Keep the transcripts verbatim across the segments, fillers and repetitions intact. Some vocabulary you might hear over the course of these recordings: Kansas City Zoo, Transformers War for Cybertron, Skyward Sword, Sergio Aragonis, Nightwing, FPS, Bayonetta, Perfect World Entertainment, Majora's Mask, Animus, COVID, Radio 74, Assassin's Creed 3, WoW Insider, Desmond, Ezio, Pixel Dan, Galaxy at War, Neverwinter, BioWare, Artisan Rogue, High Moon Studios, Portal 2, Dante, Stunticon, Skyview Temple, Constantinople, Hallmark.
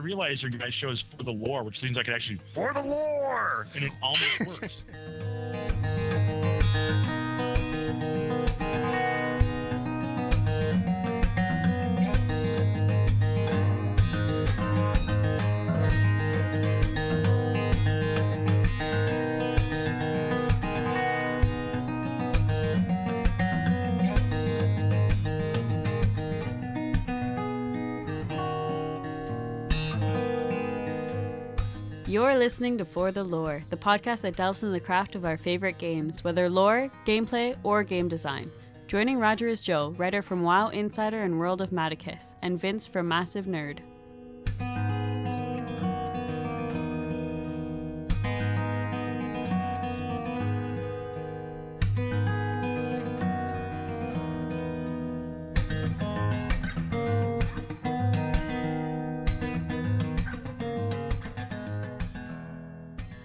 realized your guys' show is For the Lore, which seems like it actually For the Lore, and it almost works. You're listening to For the Lore, the podcast that delves into the craft of our favorite games, whether lore, gameplay, or game design. Joining Roger is Joe, writer from WoW Insider and World of Maticus, and Vince from Massive Nerd.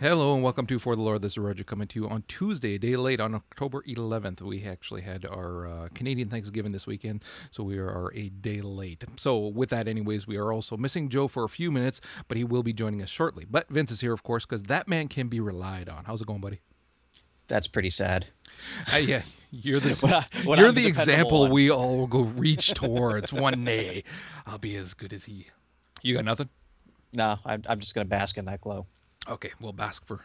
Hello and welcome to For the Lore. This is Roger coming to you on Tuesday, a day late on October eleventh. We actually had our uh, Canadian Thanksgiving this weekend, so we are a day late. So with that anyways, we are also missing Joe for a few minutes, but he will be joining us shortly. But Vince is here, of course, because that man can be relied on. How's it going, buddy? That's pretty sad. Uh, yeah, you're the, when I, when you're the example one. We all go reach towards one day. I'll be as good as he. You got nothing? No, I'm, I'm just going to bask in that glow. Okay, we'll bask for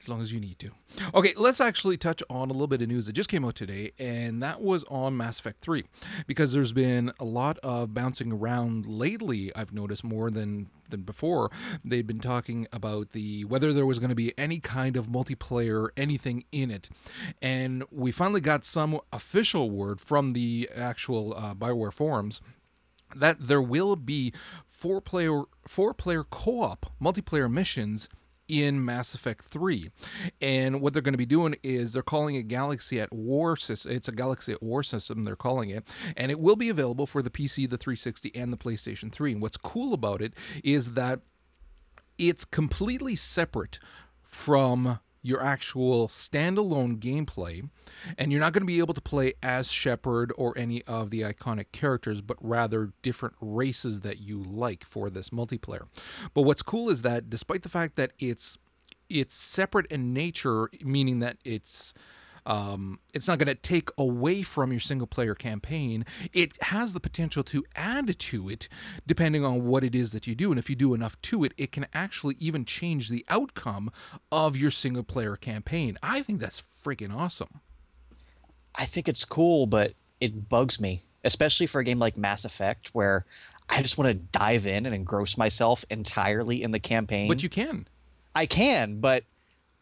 as long as you need to. Okay, let's actually touch on a little bit of news that just came out today, and that was on Mass Effect three, because there's been a lot of bouncing around lately. I've noticed more than, than before. They've been talking about the whether there was going to be any kind of multiplayer, anything in it, and we finally got some official word from the actual uh, BioWare forums that there will be four-player four-player co-op multiplayer missions in Mass Effect three. And what they're going to be doing is they're calling it Galaxy at War system. It's a Galaxy at War system, they're calling it. And it will be available for the P C, the three sixty, and the PlayStation three. And what's cool about it is that it's completely separate from your actual standalone gameplay, and you're not going to be able to play as Shepard or any of the iconic characters, but rather different races that you like for this multiplayer. But what's cool is that despite the fact that it's it's separate in nature, meaning that it's um, it's not going to take away from your single player campaign, it has the potential to add to it depending on what it is that you do. And if you do enough to it, it can actually even change the outcome of your single player campaign. I think that's freaking awesome. I think it's cool, but it bugs me, especially for a game like Mass Effect, where I just want to dive in and engross myself entirely in the campaign. But you can. I can, but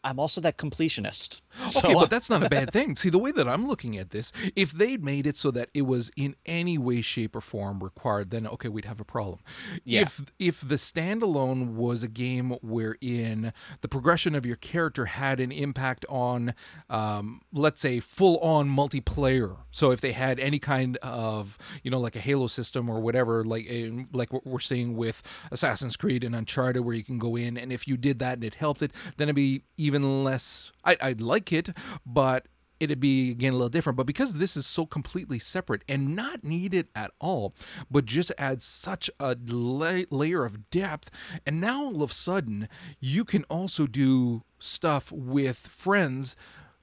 I'm also that completionist. Okay, so, but that's not a bad thing. See, the way that I'm looking at this, if they'd made it so that it was in any way, shape, or form required, then okay, we'd have a problem. Yeah. If if the standalone was a game wherein the progression of your character had an impact on, um, let's say, full-on multiplayer. So if they had any kind of, you know, like a Halo system or whatever, like in, like what we're seeing with Assassin's Creed and Uncharted, where you can go in, and if you did that and it helped it, then it'd be even less. I, I'd like it, but it'd be again a little different. But because this is so completely separate and not needed at all, but just adds such a la- layer of depth, and now all of a sudden you can also do stuff with friends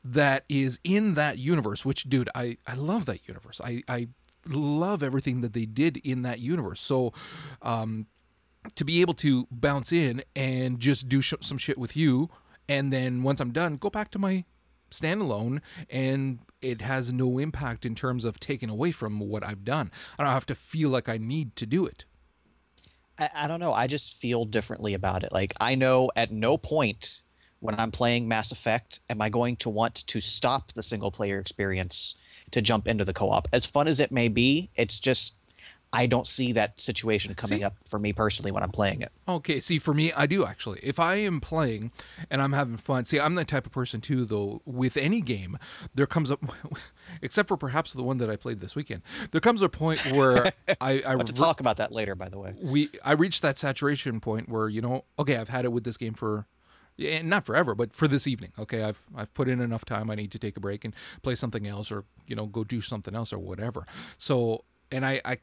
that is in that universe, which, dude, I, I love that universe. I, I love everything that they did in that universe. So, um, to be able to bounce in and just do sh- some shit with you, and then once I'm done, go back to my standalone, and it has no impact in terms of taking away from what I've done. I don't have to feel like I need to do it. I, I don't know. I just feel differently about it. Like, I know at no point when I'm playing Mass Effect am I going to want to stop the single-player experience to jump into the co-op. As fun as it may be, it's just I don't see that situation coming see, up for me personally when I'm playing it. Okay, see, for me, I do actually. If I am playing and I'm having fun, see, I'm that type of person too, though, with any game, there comes up, except for perhaps the one that I played this weekend, there comes a point where I... I have to talk about that later, by the way. We I reached that saturation point where, you know, okay, I've had it with this game for... and not forever, but for this evening. Okay, I've I've put in enough time. I need to take a break and play something else, or, you know, go do something else or whatever. So, and I... I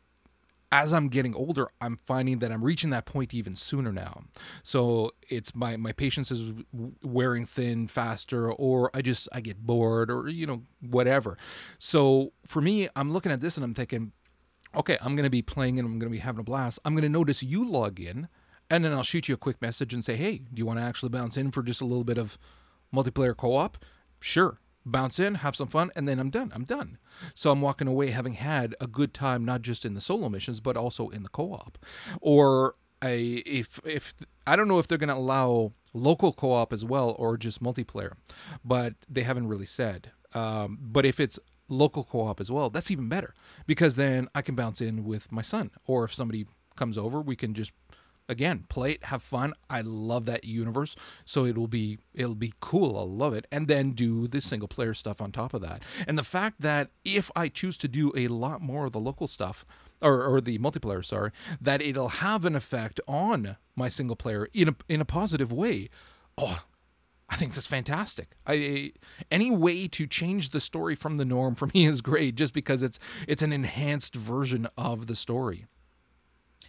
as I'm getting older, I'm finding that I'm reaching that point even sooner now. So it's my, my patience is wearing thin faster, or I just, I get bored, or, you know, whatever. So for me, I'm looking at this and I'm thinking, okay, I'm going to be playing and I'm going to be having a blast. I'm going to notice you log in, and then I'll shoot you a quick message and say, hey, do you want to actually bounce in for just a little bit of multiplayer co-op? Sure. Bounce in, have some fun, and then I'm done. I'm done. So I'm walking away having had a good time, not just in the solo missions, but also in the co-op. Or I, if if I don't know if they're going to allow local co-op as well, or just multiplayer, but they haven't really said. Um, but if it's local co-op as well, that's even better, because then I can bounce in with my son, or if somebody comes over, we can just, again, play it, have fun. I love that universe, so it'll be it'll be cool. I'll love it. And then do the single player stuff on top of that. And the fact that if I choose to do a lot more of the local stuff, or, or the multiplayer, sorry, that it'll have an effect on my single player in a, in a positive way. Oh, I think that's fantastic. I, any way to change the story from the norm for me is great, just because it's it's an enhanced version of the story.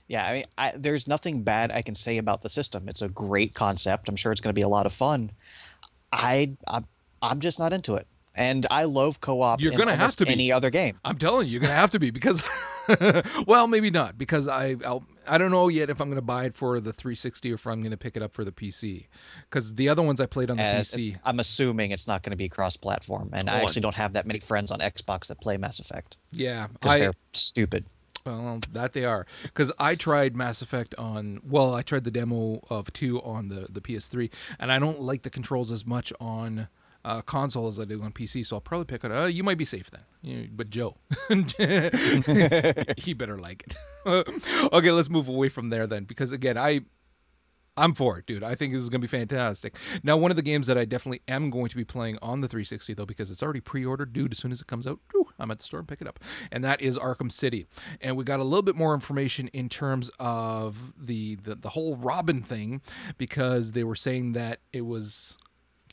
Yeah, I mean, I, there's nothing bad I can say about the system. It's a great concept. I'm sure it's going to be a lot of fun. I, I, I'm just not into it. And I love co-op you're in gonna have to be. Any other game. I'm telling you, you're going to have to be, because, well, maybe not, because I I'll, I don't know yet if I'm going to buy it for the three sixty or if I'm going to pick it up for the P C, because the other ones I played on the uh, P C. I'm assuming it's not going to be cross-platform, and oh, I actually don't have that many friends on Xbox that play Mass Effect. Yeah. Because they're stupid. Well, that they are, because I tried Mass Effect on, well, I tried the demo of two on the, the P S three, and I don't like the controls as much on uh, console as I do on P C, so I'll probably pick it up. Uh, you might be safe then, you know, but Joe, he better like it. Okay, let's move away from there then, because again, I... I'm for it, dude. I think this is going to be fantastic. Now, one of the games that I definitely am going to be playing on the three sixty, though, because it's already pre-ordered, dude, as soon as it comes out, whew, I'm at the store and pick it up. And that is Arkham City. And we got a little bit more information in terms of the the, the whole Robin thing, because they were saying that it was...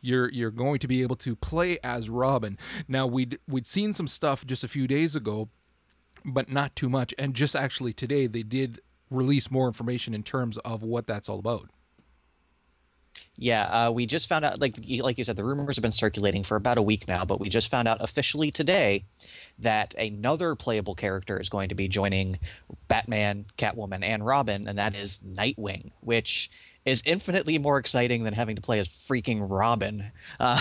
You're you're going to be able to play as Robin. Now, we'd, we'd seen some stuff just a few days ago, but not too much. And just actually today, they did release more information in terms of what that's all about. Yeah, uh, we just found out, like like you said, the rumors have been circulating for about a week now, but we just found out officially today that another playable character is going to be joining Batman, Catwoman, and Robin, and that is Nightwing, which is infinitely more exciting than having to play as freaking Robin. Uh,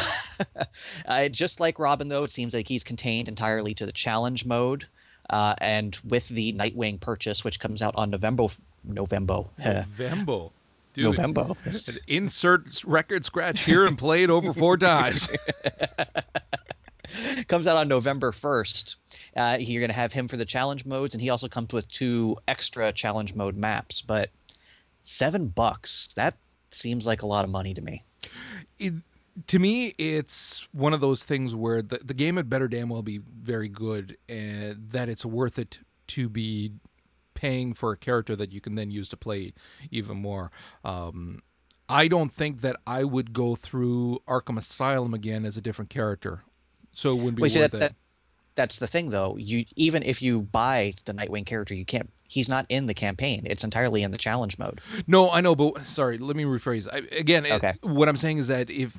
uh, just like Robin, though, it seems like he's contained entirely to the challenge mode, uh, and with the Nightwing purchase, which comes out on November... November. November. Dude, November. Insert record scratch here and play it over four times. Comes out on November first. Uh, you're going to have him for the challenge modes, and he also comes with two extra challenge mode maps. But seven bucks, that seems like a lot of money to me. It, to me, it's one of those things where the, the game had better damn well be very good, and that it's worth it to be paying for a character that you can then use to play even more. Um, I don't think that I would go through Arkham Asylum again as a different character, so it wouldn't be well, worth that, it. That, that's the thing, though. You even if you buy the Nightwing character, you can't. He's not in the campaign. It's entirely in the challenge mode. No, I know, but sorry, let me rephrase. I, again, okay. it, what I'm saying is that if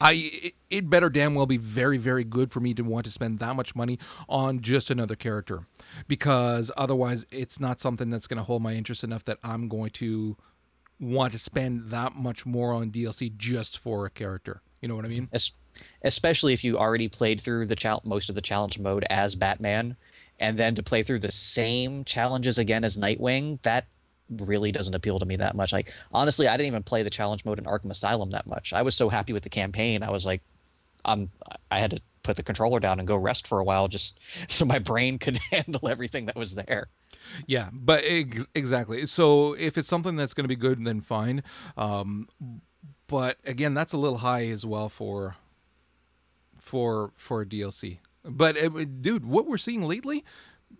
I, it, it better damn well be very, very good for me to want to spend that much money on just another character, because otherwise it's not something that's going to hold my interest enough that I'm going to want to spend that much more on D L C just for a character. You know what I mean? Es- especially if you already played through the ch- most of the challenge mode as Batman. And then to play through the same challenges again as Nightwing, that really doesn't appeal to me that much. Like, honestly, I didn't even play the challenge mode in Arkham Asylum that much. I was so happy with the campaign. I was like, um, I had to put the controller down and go rest for a while just so my brain could handle everything that was there. Yeah, but ex- exactly. So if it's something that's going to be good, then fine. Um, but again, that's a little high as well for for for D L C. But, dude, what we're seeing lately,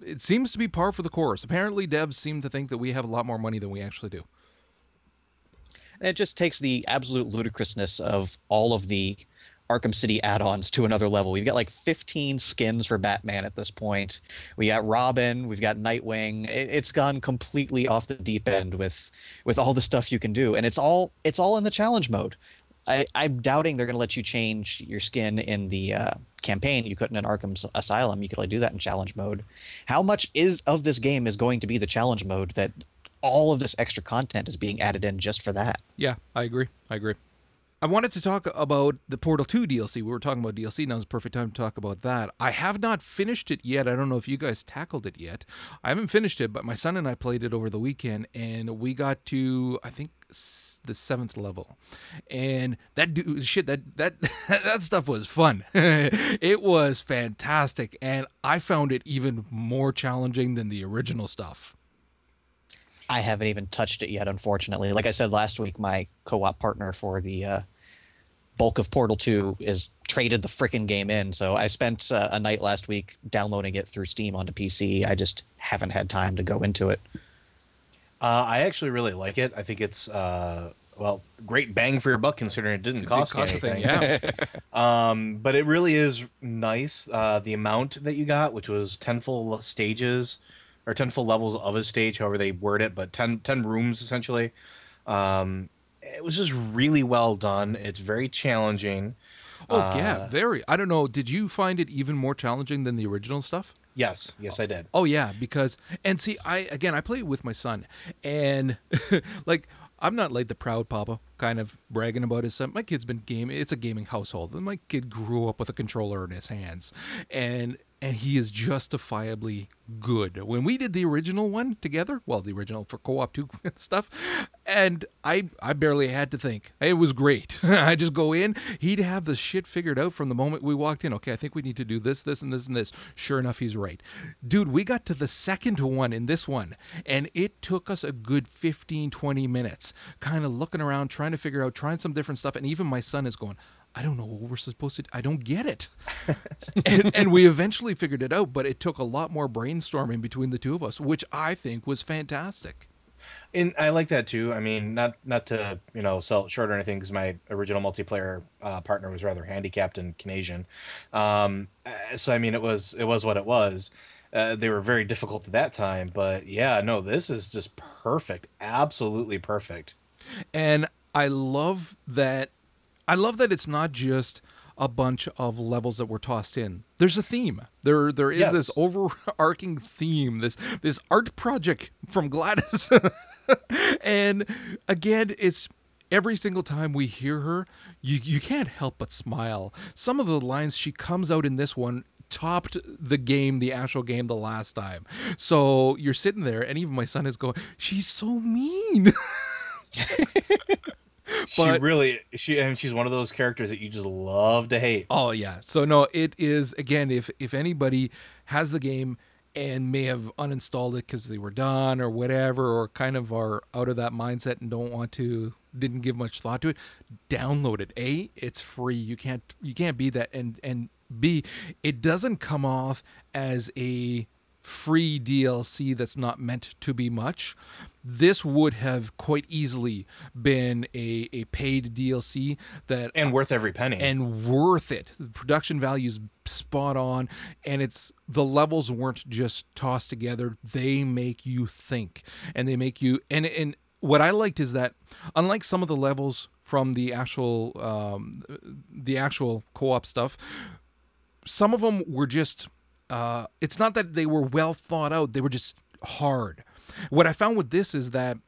it seems to be par for the course. Apparently, devs seem to think that we have a lot more money than we actually do. And it just takes the absolute ludicrousness of all of the Arkham City add-ons to another level. We've got like fifteen skins for Batman at this point. We got Robin, we've got Nightwing. It, it's gone completely off the deep end with with all the stuff you can do, and it's all it's all in the challenge mode. I, I'm doubting they're going to let you change your skin in the uh, campaign. You couldn't in Arkham Asylum. You could only do that in challenge mode. How much is of this game is going to be the challenge mode that all of this extra content is being added in just for that? Yeah, I agree. I agree. I wanted to talk about the Portal two D L C. We were talking about D L C. Now's the perfect time to talk about that. I have not finished it yet. I don't know if you guys tackled it yet. I haven't finished it, but my son and I played it over the weekend, and we got to, I think, the seventh level. And that dude, shit, that that that stuff was fun. It was fantastic, and I found it even more challenging than the original stuff. I haven't even touched it yet, unfortunately. Like I said last week, my co-op partner for the uh, bulk of Portal two is traded the frickin' game in. So I spent uh, a night last week downloading it through Steam onto P C. I just haven't had time to go into it. Uh, I actually really like it. I think it's, uh, well, great bang for your buck considering it didn't it cost, did cost anything. anything. Yeah. um, but it really is nice. Uh, the amount that you got, which was ten full stages, or ten full levels of a stage, however they word it, but ten, ten rooms, essentially. Um, it was just really well done. It's very challenging. Oh, uh, yeah, very. I don't know. Did you find it even more challenging than the original stuff? Yes. Yes, I did. Oh, yeah, because... And see, I again, I play with my son, and, like... I'm not like the proud papa kind of bragging about his son. My kid's been gaming. It's a gaming household. And my kid grew up with a controller in his hands. And and he is justifiably good. When we did the original one together, well, the original for co-op two stuff, and I I barely had to think. It was great. I just go in. He'd have the shit figured out from the moment we walked in. Okay, I think we need to do this, this, and this, and this. Sure enough, he's right. Dude, we got to the second one in this one, and it took us a good fifteen, twenty minutes. Kind of looking around, trying to figure out, trying some different stuff. And even my son is going, I don't know what we're supposed to do. I don't get it. and, and we eventually figured it out, but it took a lot more brainstorming between the two of us, which I think was fantastic. And I like that too. I mean, not not to, you know, sell it short or anything, because my original multiplayer uh, partner was rather handicapped and Canadian. Um, so, I mean, it was it was what it was. Uh, they were very difficult at that time, but yeah, no, this is just perfect. Absolutely perfect. And I love that. I love that it's not just a bunch of levels that were tossed in. There's a theme. There, there is yes. this overarching theme, this, this art project from Gladys. And again, it's, every single time we hear her, you, you can't help but smile. Some of the lines she comes out in this one topped the game, the actual game, the last time. So you're sitting there, and even my son is going, she's so mean. But, she really, she, and she's one of those characters that you just love to hate. Oh, yeah. So, no, it is, again, if if anybody has the game and may have uninstalled it because they were done or whatever, or kind of are out of that mindset and don't want to, didn't give much thought to it, download it. A, it's free. You can't, you can't beat that. And, and, B, it doesn't come off as a free D L C that's not meant to be much. This would have quite easily been a, a paid D L C that and worth every penny. And worth it. The production value's spot on, and it's the levels weren't just tossed together. They make you think, and they make you and and what I liked is that unlike some of the levels from the actual um, the actual co-op stuff, some of them were just, uh, it's not that they were well thought out. They were just hard. What I found with this is that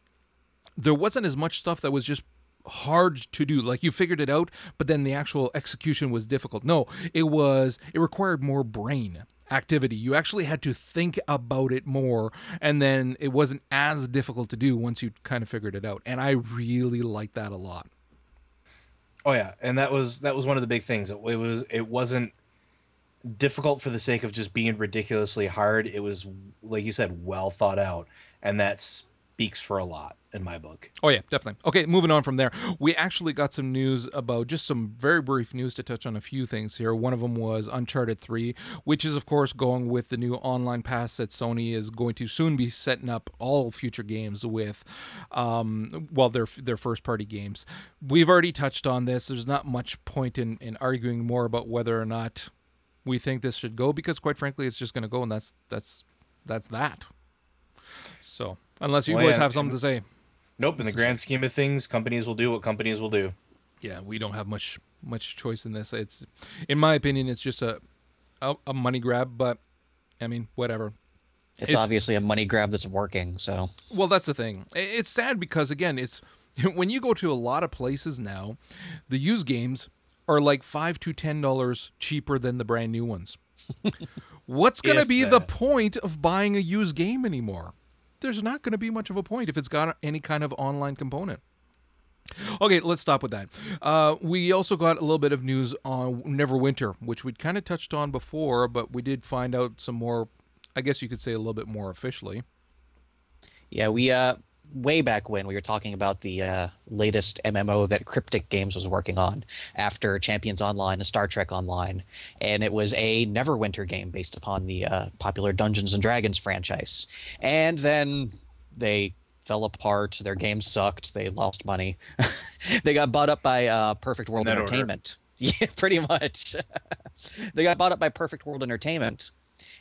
there wasn't as much stuff that was just hard to do. Like you figured it out, but then the actual execution was difficult. No, it was, it required more brain activity. You actually had to think about it more, and then it wasn't as difficult to do once you kind of figured it out. And I really liked that a lot. Oh yeah. And that was, that was one of the big things. It, it was, it wasn't difficult for the sake of just being ridiculously hard. It was, like you said, well thought out, and that's speaks for a lot in my book. Oh, yeah, definitely. Okay, moving on from there. We actually got some news about, just some very brief news to touch on a few things here. One of them was Uncharted three, which is, of course, going with the new online pass that Sony is going to soon be setting up all future games with, um, well, their their first-party games. We've already touched on this. There's not much point in, in arguing more about whether or not we think this should go, because, quite frankly, it's just going to go, and that's that's that's that. So, unless you well, boys yeah. have something to say. Nope. In the grand scheme of things, companies will do what companies will do. Yeah, we don't have much much choice in this. It's, in my opinion, it's just a a, a money grab. But I mean, whatever. It's, it's obviously a money grab that's working. So. Well, that's the thing. It's sad because, again, it's when you go to a lot of places now, the used games are like five to ten dollars cheaper than the brand new ones. What's gonna be the point of buying a used game anymore? There's not going to be much of a point if it's got any kind of online component. Okay, let's stop with that. Uh, we also got a little bit of news on Neverwinter, which we'd kind of touched on before, but we did find out some more, I guess you could say a little bit more officially. Yeah, we uh, way back when we were talking about the uh, latest M M O that Cryptic Games was working on after Champions Online and Star Trek Online, and it was a Neverwinter game based upon the uh, popular Dungeons and Dragons franchise. And then they fell apart, their game sucked, they lost money. They got bought up by uh, Perfect World Entertainment. Yeah, pretty much. They got bought up by Perfect World Entertainment.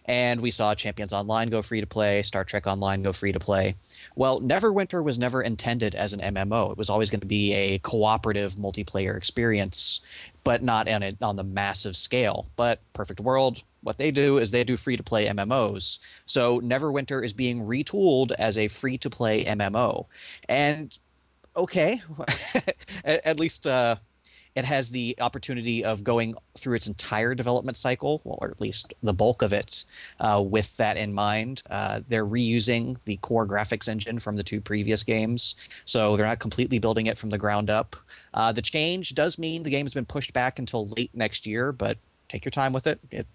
And we saw Champions Online go free-to-play, Star Trek Online go free-to-play. Well, Neverwinter was never intended as an M M O. It was always going to be a cooperative multiplayer experience, but not on, a, on the massive scale. But Perfect World, what they do is they do free-to-play M M Os. So Neverwinter is being retooled as a free-to-play M M O. And, okay, at, at least... Uh, It has the opportunity of going through its entire development cycle, or at least the bulk of it, uh, with that in mind. Uh, they're reusing the core graphics engine from the two previous games, so they're not completely building it from the ground up. Uh, the change does mean the game has been pushed back until late next year, but take your time with it. it.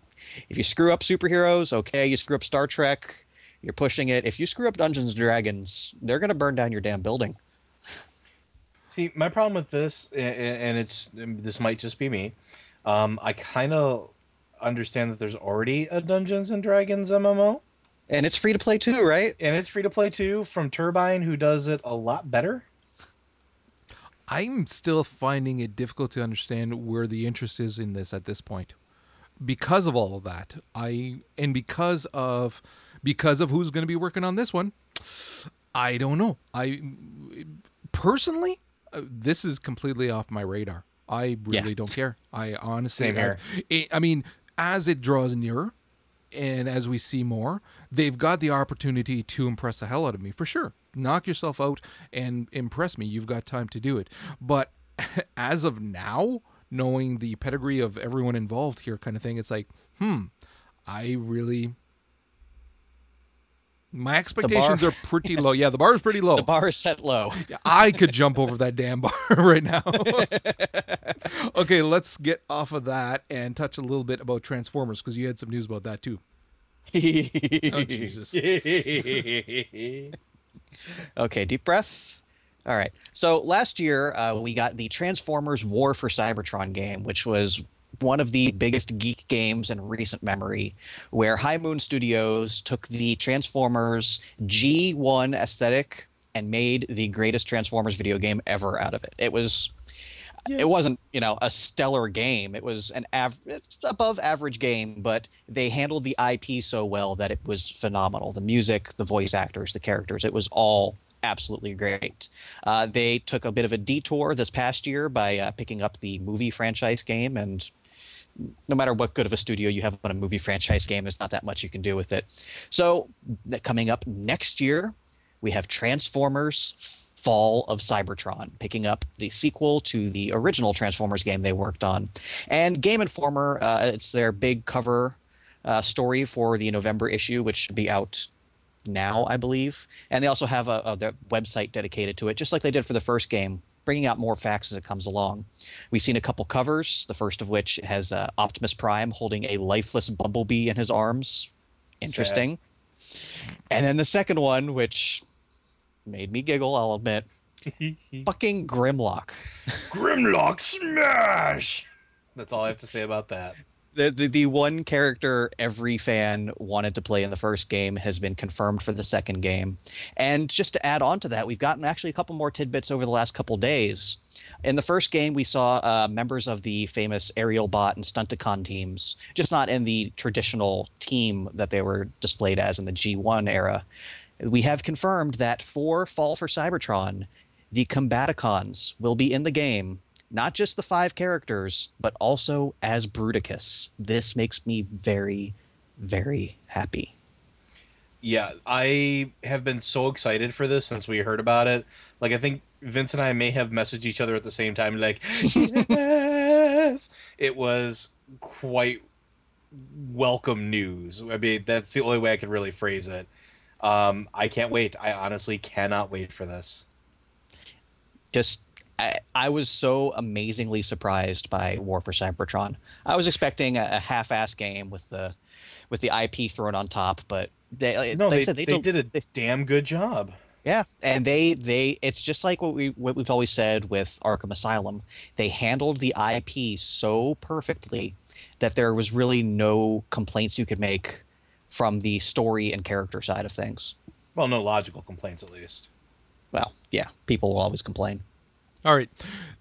If you screw up superheroes, okay, you screw up Star Trek, you're pushing it. If you screw up Dungeons and Dragons, they're going to burn down your damn building. See, my problem with this, and it's this might just be me, um, I kind of understand that there's already a Dungeons and Dragons M M O. And it's free to play too, right? And it's free to play too from Turbine, who does it a lot better. I'm still finding it difficult to understand where the interest is in this at this point. Because of all of that, I and because of because of who's going to be working on this one, I don't know. I personally... This is completely off my radar. I really yeah. don't care. I honestly, Same here. I, I mean, as it draws nearer and as we see more, they've got the opportunity to impress the hell out of me for sure. Knock yourself out and impress me. You've got time to do it. But as of now, knowing the pedigree of everyone involved here kind of thing, it's like, hmm, I really... My expectations are pretty low. Yeah, the bar is pretty low. The bar is set low. I could jump over that damn bar right now. Okay, let's get off of that and touch a little bit about Transformers, because you had some news about that too. Oh, Jesus. Okay, deep breath. All right. So last year, uh, we got the Transformers War for Cybertron game, which was one of the biggest geek games in recent memory, where High Moon Studios took the Transformers G one aesthetic and made the greatest Transformers video game ever out of it. It was, yes. It wasn't, you know, a stellar game. It was an av- above average game, but they handled the I P so well that it was phenomenal. The music, the voice actors, the characters, it was all absolutely great. Uh, they took a bit of a detour this past year by uh, picking up the movie franchise game, and no matter what good of a studio you have on a movie franchise game, there's not that much you can do with it. So coming up next year, we have Transformers Fall of Cybertron, picking up the sequel to the original Transformers game they worked on. And Game Informer, uh, it's their big cover uh, story for the November issue, which should be out now, I believe. And they also have a, a their website dedicated to it, just like they did for the first game, bringing out more facts as it comes along. We've seen a couple covers, the first of which has uh, Optimus Prime holding a lifeless Bumblebee in his arms. Interesting. Sad. And then the second one, which made me giggle, I'll admit. Fucking Grimlock. Grimlock smash! That's all I have to say about that. The, the the one character every fan wanted to play in the first game has been confirmed for the second game. And just to add on to that, we've gotten actually a couple more tidbits over the last couple days. In the first game, we saw uh, members of the famous Aerial Bot and Stunticon teams, just not in the traditional team that they were displayed as in the G one era. We have confirmed that for Fall for Cybertron, the Combaticons will be in the game. Not just the five characters, but also as Bruticus. This makes me very, very happy. Yeah, I have been so excited for this since we heard about it. Like, I think Vince and I may have messaged each other at the same time, like, yes! It was quite welcome news. I mean, that's the only way I could really phrase it. Um, I can't wait. I honestly cannot wait for this. Just... I, I was so amazingly surprised by War for Cybertron. I was expecting a, a half-assed game with the with the I P thrown on top, but they no, like they, I said, they, they did a they, damn good job. Yeah, and they they it's just like what we what we've always said with Arkham Asylum. They handled the I P so perfectly that there was really no complaints you could make from the story and character side of things. Well, no logical complaints, at least. Well, yeah, people will always complain. All right.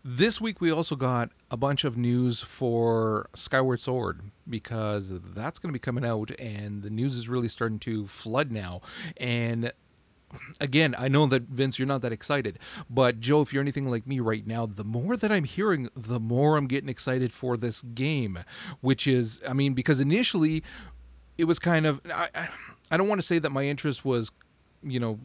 This week we also got a bunch of news for Skyward Sword because that's going to be coming out and the news is really starting to flood now. And again, I know that, Vince, you're not that excited, but Joe, if you're anything like me right now, the more that I'm hearing, the more I'm getting excited for this game, which is, I mean, because initially it was kind of, I, I don't want to say that my interest was, you know,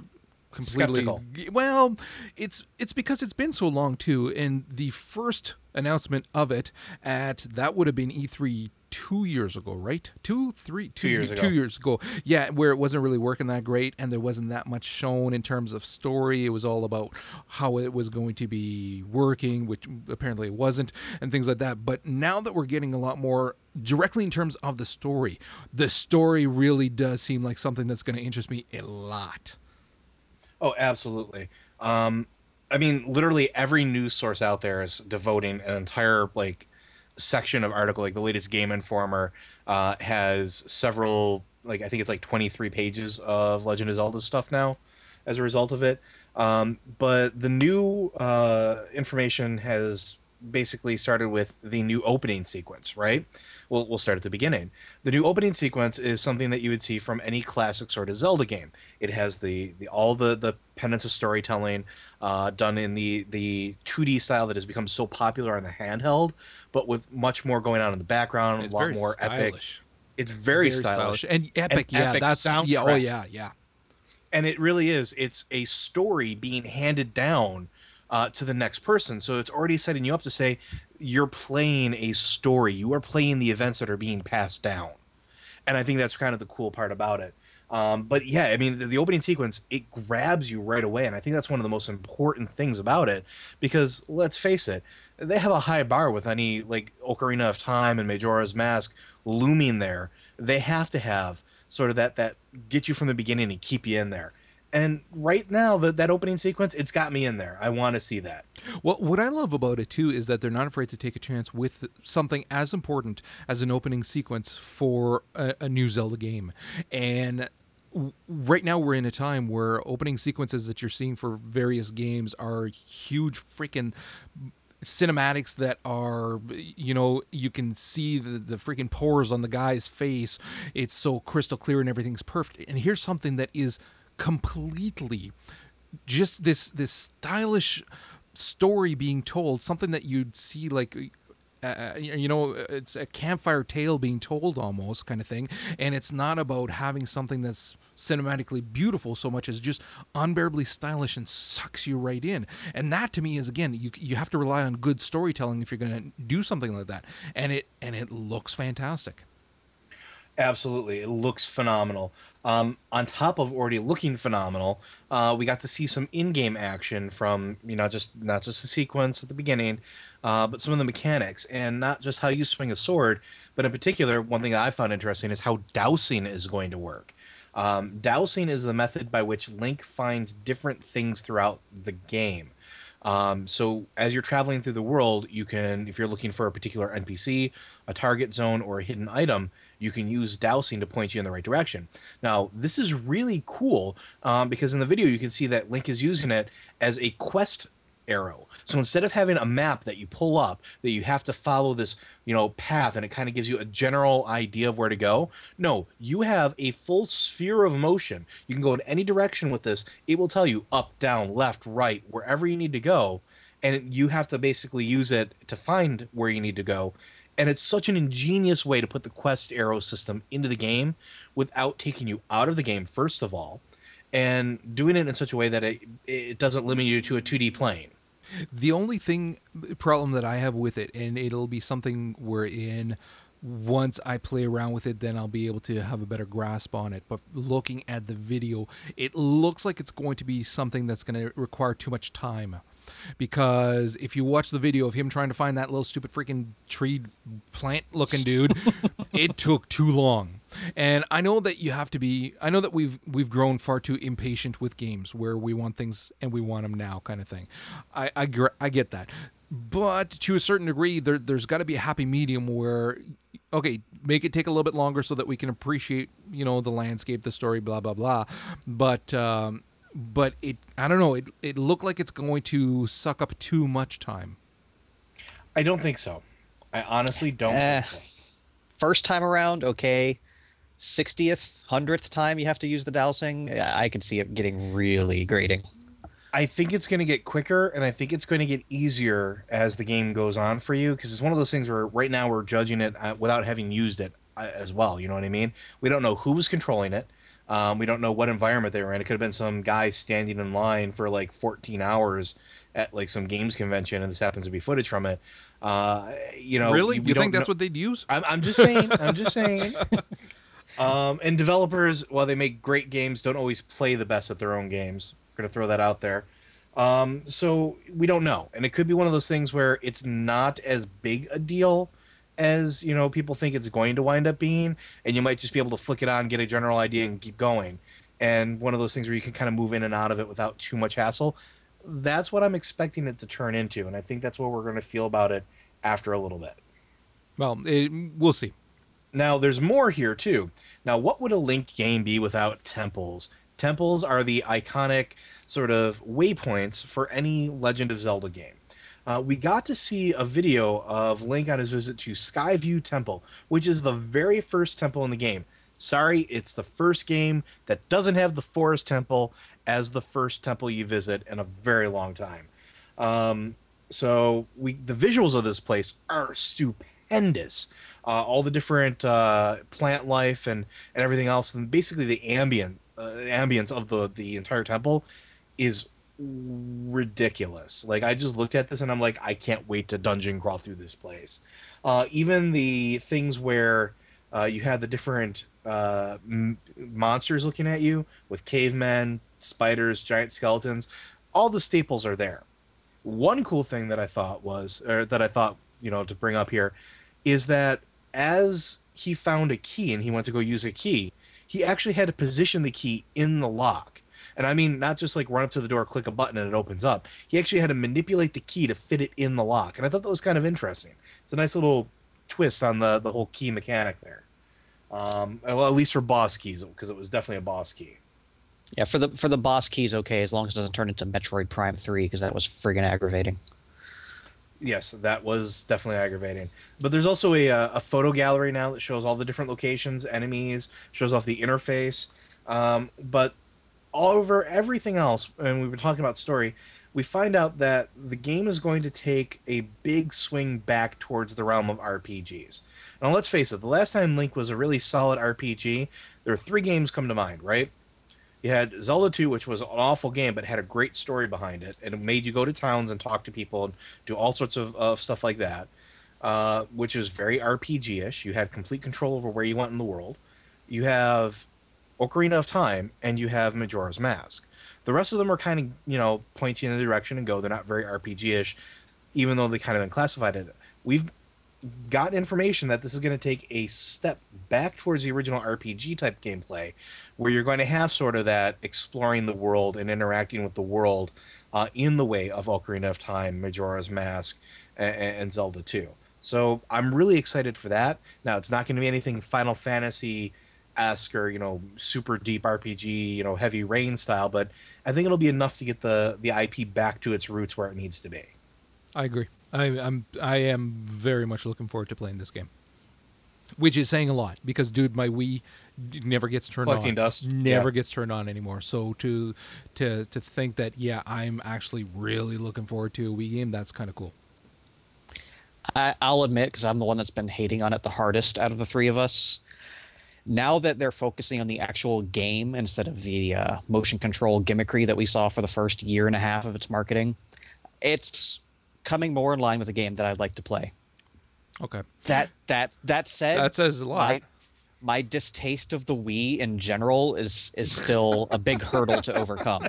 completely skeptical. Well, it's it's because it's been so long too, and the first announcement of it at that would have been E three two years ago, right? Two, three, two, two years two ago. Two years ago, yeah, where it wasn't really working that great, and there wasn't that much shown in terms of story. It was all about how it was going to be working, which apparently it wasn't, and things like that. But now that we're getting a lot more directly in terms of the story, the story really does seem like something that's going to interest me a lot. Oh, absolutely. Um, I mean, literally every news source out there is devoting an entire like section of article. Like the latest Game Informer uh, has several, like I think it's like twenty-three pages of Legend of Zelda stuff now as a result of it. Um, but the new uh, information has basically started with the new opening sequence, right? Well, we'll start at the beginning. The new opening sequence is something that you would see from any classic sort of Zelda game. It has the, the all the, the penance of storytelling uh, done in the, the two D style that has become so popular on the handheld, but with much more going on in the background, it's a lot more stylish. Epic. It's very, very stylish. stylish. And epic, and yeah. Epic that's, soundtrack. Yeah, oh, yeah, yeah. And it really is. It's a story being handed down Uh, to the next person. So it's already setting you up to say you're playing a story. You are playing the events that are being passed down. And I think that's kind of the cool part about it. Um, but yeah, I mean, the, the opening sequence, it grabs you right away. And I think that's one of the most important things about it because let's face it, they have a high bar with any like Ocarina of Time and Majora's Mask looming there. They have to have sort of that, that get you from the beginning and keep you in there. And right now, the, that opening sequence, it's got me in there. I want to see that. Well, what I love about it, too, is that they're not afraid to take a chance with something as important as an opening sequence for a, a new Zelda game. And w- right now, we're in a time where opening sequences that you're seeing for various games are huge freaking cinematics that are, you know, you can see the, the freaking pores on the guy's face. It's so crystal clear and everything's perfect. And here's something that is completely just this this stylish story being told, something that you'd see like uh, you know it's a campfire tale being told almost kind of thing. And it's not about having something that's cinematically beautiful so much as just unbearably stylish and sucks you right in. And that to me is, again, you you have to rely on good storytelling if you're going to do something like that, and it and it looks fantastic. Absolutely. It looks phenomenal. Um, on top of already looking phenomenal, uh, we got to see some in-game action from, you know, just not just the sequence at the beginning, uh, but some of the mechanics, and not just how you swing a sword, but in particular, one thing that I found interesting is how dousing is going to work. Um, dowsing is the method by which Link finds different things throughout the game. Um, so as you're traveling through the world, you can, if you're looking for a particular N P C, a target zone, or a hidden item, you can use dowsing to point you in the right direction. Now, this is really cool um, because in the video you can see that Link is using it as a quest arrow. So instead of having a map that you pull up that you have to follow this, you know, path, and it kind of gives you a general idea of where to go, no, you have a full sphere of motion. You can go in any direction with this. It will tell you up, down, left, right, wherever you need to go, and you have to basically use it to find where you need to go. And it's such an ingenious way to put the quest arrow system into the game without taking you out of the game, first of all, and doing it in such a way that it, it doesn't limit you to a two D plane. The only thing problem that I have with it, and it'll be something we're in once I play around with it, then I'll be able to have a better grasp on it. But looking at the video, it looks like it's going to be something that's going to require too much time. Because if you watch the video of him trying to find that little stupid freaking tree plant looking dude, it took too long. And I know that you have to be, I know that we've we've grown far too impatient with games where we want things and we want them now kind of thing. I, I, I get that. But to a certain degree, there, there's got to be a happy medium where, okay, make it take a little bit longer so that we can appreciate, you know, the landscape, the story, blah, blah, blah. But, um... But it, I don't know, it, it looked like it's going to suck up too much time. I don't think so. I honestly don't uh, think so. First time around, okay. sixtieth, hundredth time you have to use the dowsing, I could see it getting really grating. I think it's going to get quicker, and I think it's going to get easier as the game goes on for you, because it's one of those things where right now we're judging it without having used it as well, you know what I mean? We don't know who was controlling it. Um, we don't know what environment they were in. It could have been some guy standing in line for like fourteen hours at like some games convention, and this happens to be footage from it. Uh, you know, really? You think that's what they'd use? I'm, I'm just saying. I'm just saying. Um, and developers, while they make great games, don't always play the best at their own games. I'm going to throw that out there. Um, so we don't know, and it could be one of those things where it's not as big a deal as, you know, people think it's going to wind up being, and you might just be able to flick it on, get a general idea, and keep going. And one of those things where you can kind of move in and out of it without too much hassle. That's what I'm expecting it to turn into, and I think that's what we're going to feel about it after a little bit. Well, it, we'll see. Now, there's more here, too. Now, what would a Link game be without temples? Temples are the iconic sort of waypoints for any Legend of Zelda game. Uh, we got to see a video of Link on his visit to Skyview Temple, which is the very first temple in the game. Sorry, it's the first game that doesn't have the Forest Temple as the first temple you visit in a very long time. Um, so we, the visuals of this place are stupendous. Uh, all the different uh, plant life and, and everything else, and basically the ambient uh, ambience of the, the entire temple is ridiculous. Like, I just looked at this and I'm like, I can't wait to dungeon crawl through this place. Uh, even the things where uh, you had the different uh, m monsters looking at you, with cavemen, spiders, giant skeletons, all the staples are there. One cool thing that I thought was, or that I thought, you know, to bring up here, is that as he found a key and he went to go use a key, he actually had to position the key in the lock. And I mean, not just like run up to the door, click a button, and it opens up. He actually had to manipulate the key to fit it in the lock. And I thought that was kind of interesting. It's a nice little twist on the, the whole key mechanic there. Um, well, at least for boss keys, because it was definitely a boss key. Yeah, for the, for the boss keys, okay, as long as it doesn't turn into Metroid Prime three, because that was friggin' aggravating. Yes, that was definitely aggravating. But there's also a, a photo gallery now that shows all the different locations, enemies, shows off the interface. Um, but all over everything else, and we were talking about story, we find out that the game is going to take a big swing back towards the realm of R P Gs. Now, let's face it, the last time Link was a really solid R P G, there were three games come to mind, right? You had Zelda two, which was an awful game, but had a great story behind it, and it made you go to towns and talk to people and do all sorts of, of stuff like that, uh, which is very R P G-ish. You had complete control over where you went in the world. You have Ocarina of Time, and you have Majora's Mask. The rest of them are kind of, you know, point you in the direction and go. They're not very R P G-ish, even though they kind of been classified it. We've got information that this is going to take a step back towards the original R P G type gameplay, where you're going to have sort of that exploring the world and interacting with the world uh, in the way of Ocarina of Time, Majora's Mask, and, and Zelda two. So I'm really excited for that. Now, it's not going to be anything Final Fantasy-esque or, you know, super deep R P G, you know, heavy rain style, but I think it'll be enough to get the, the I P back to its roots where it needs to be. I agree. I, I'm I am very much looking forward to playing this game, which is saying a lot because, dude, my Wii never gets turned Collecting on. Dust. Never yeah. gets turned on anymore. So to to to think that yeah, I'm actually really looking forward to a Wii game. That's kind of cool. I, I'll admit, because I'm the one that's been hating on it the hardest out of the three of us. Now that they're focusing on the actual game instead of the uh, motion control gimmickry that we saw for the first year and a half of its marketing, it's coming more in line with a game that I'd like to play. Okay. That that that said, that says a lot. My, my distaste of the Wii in general is is still a big hurdle to overcome.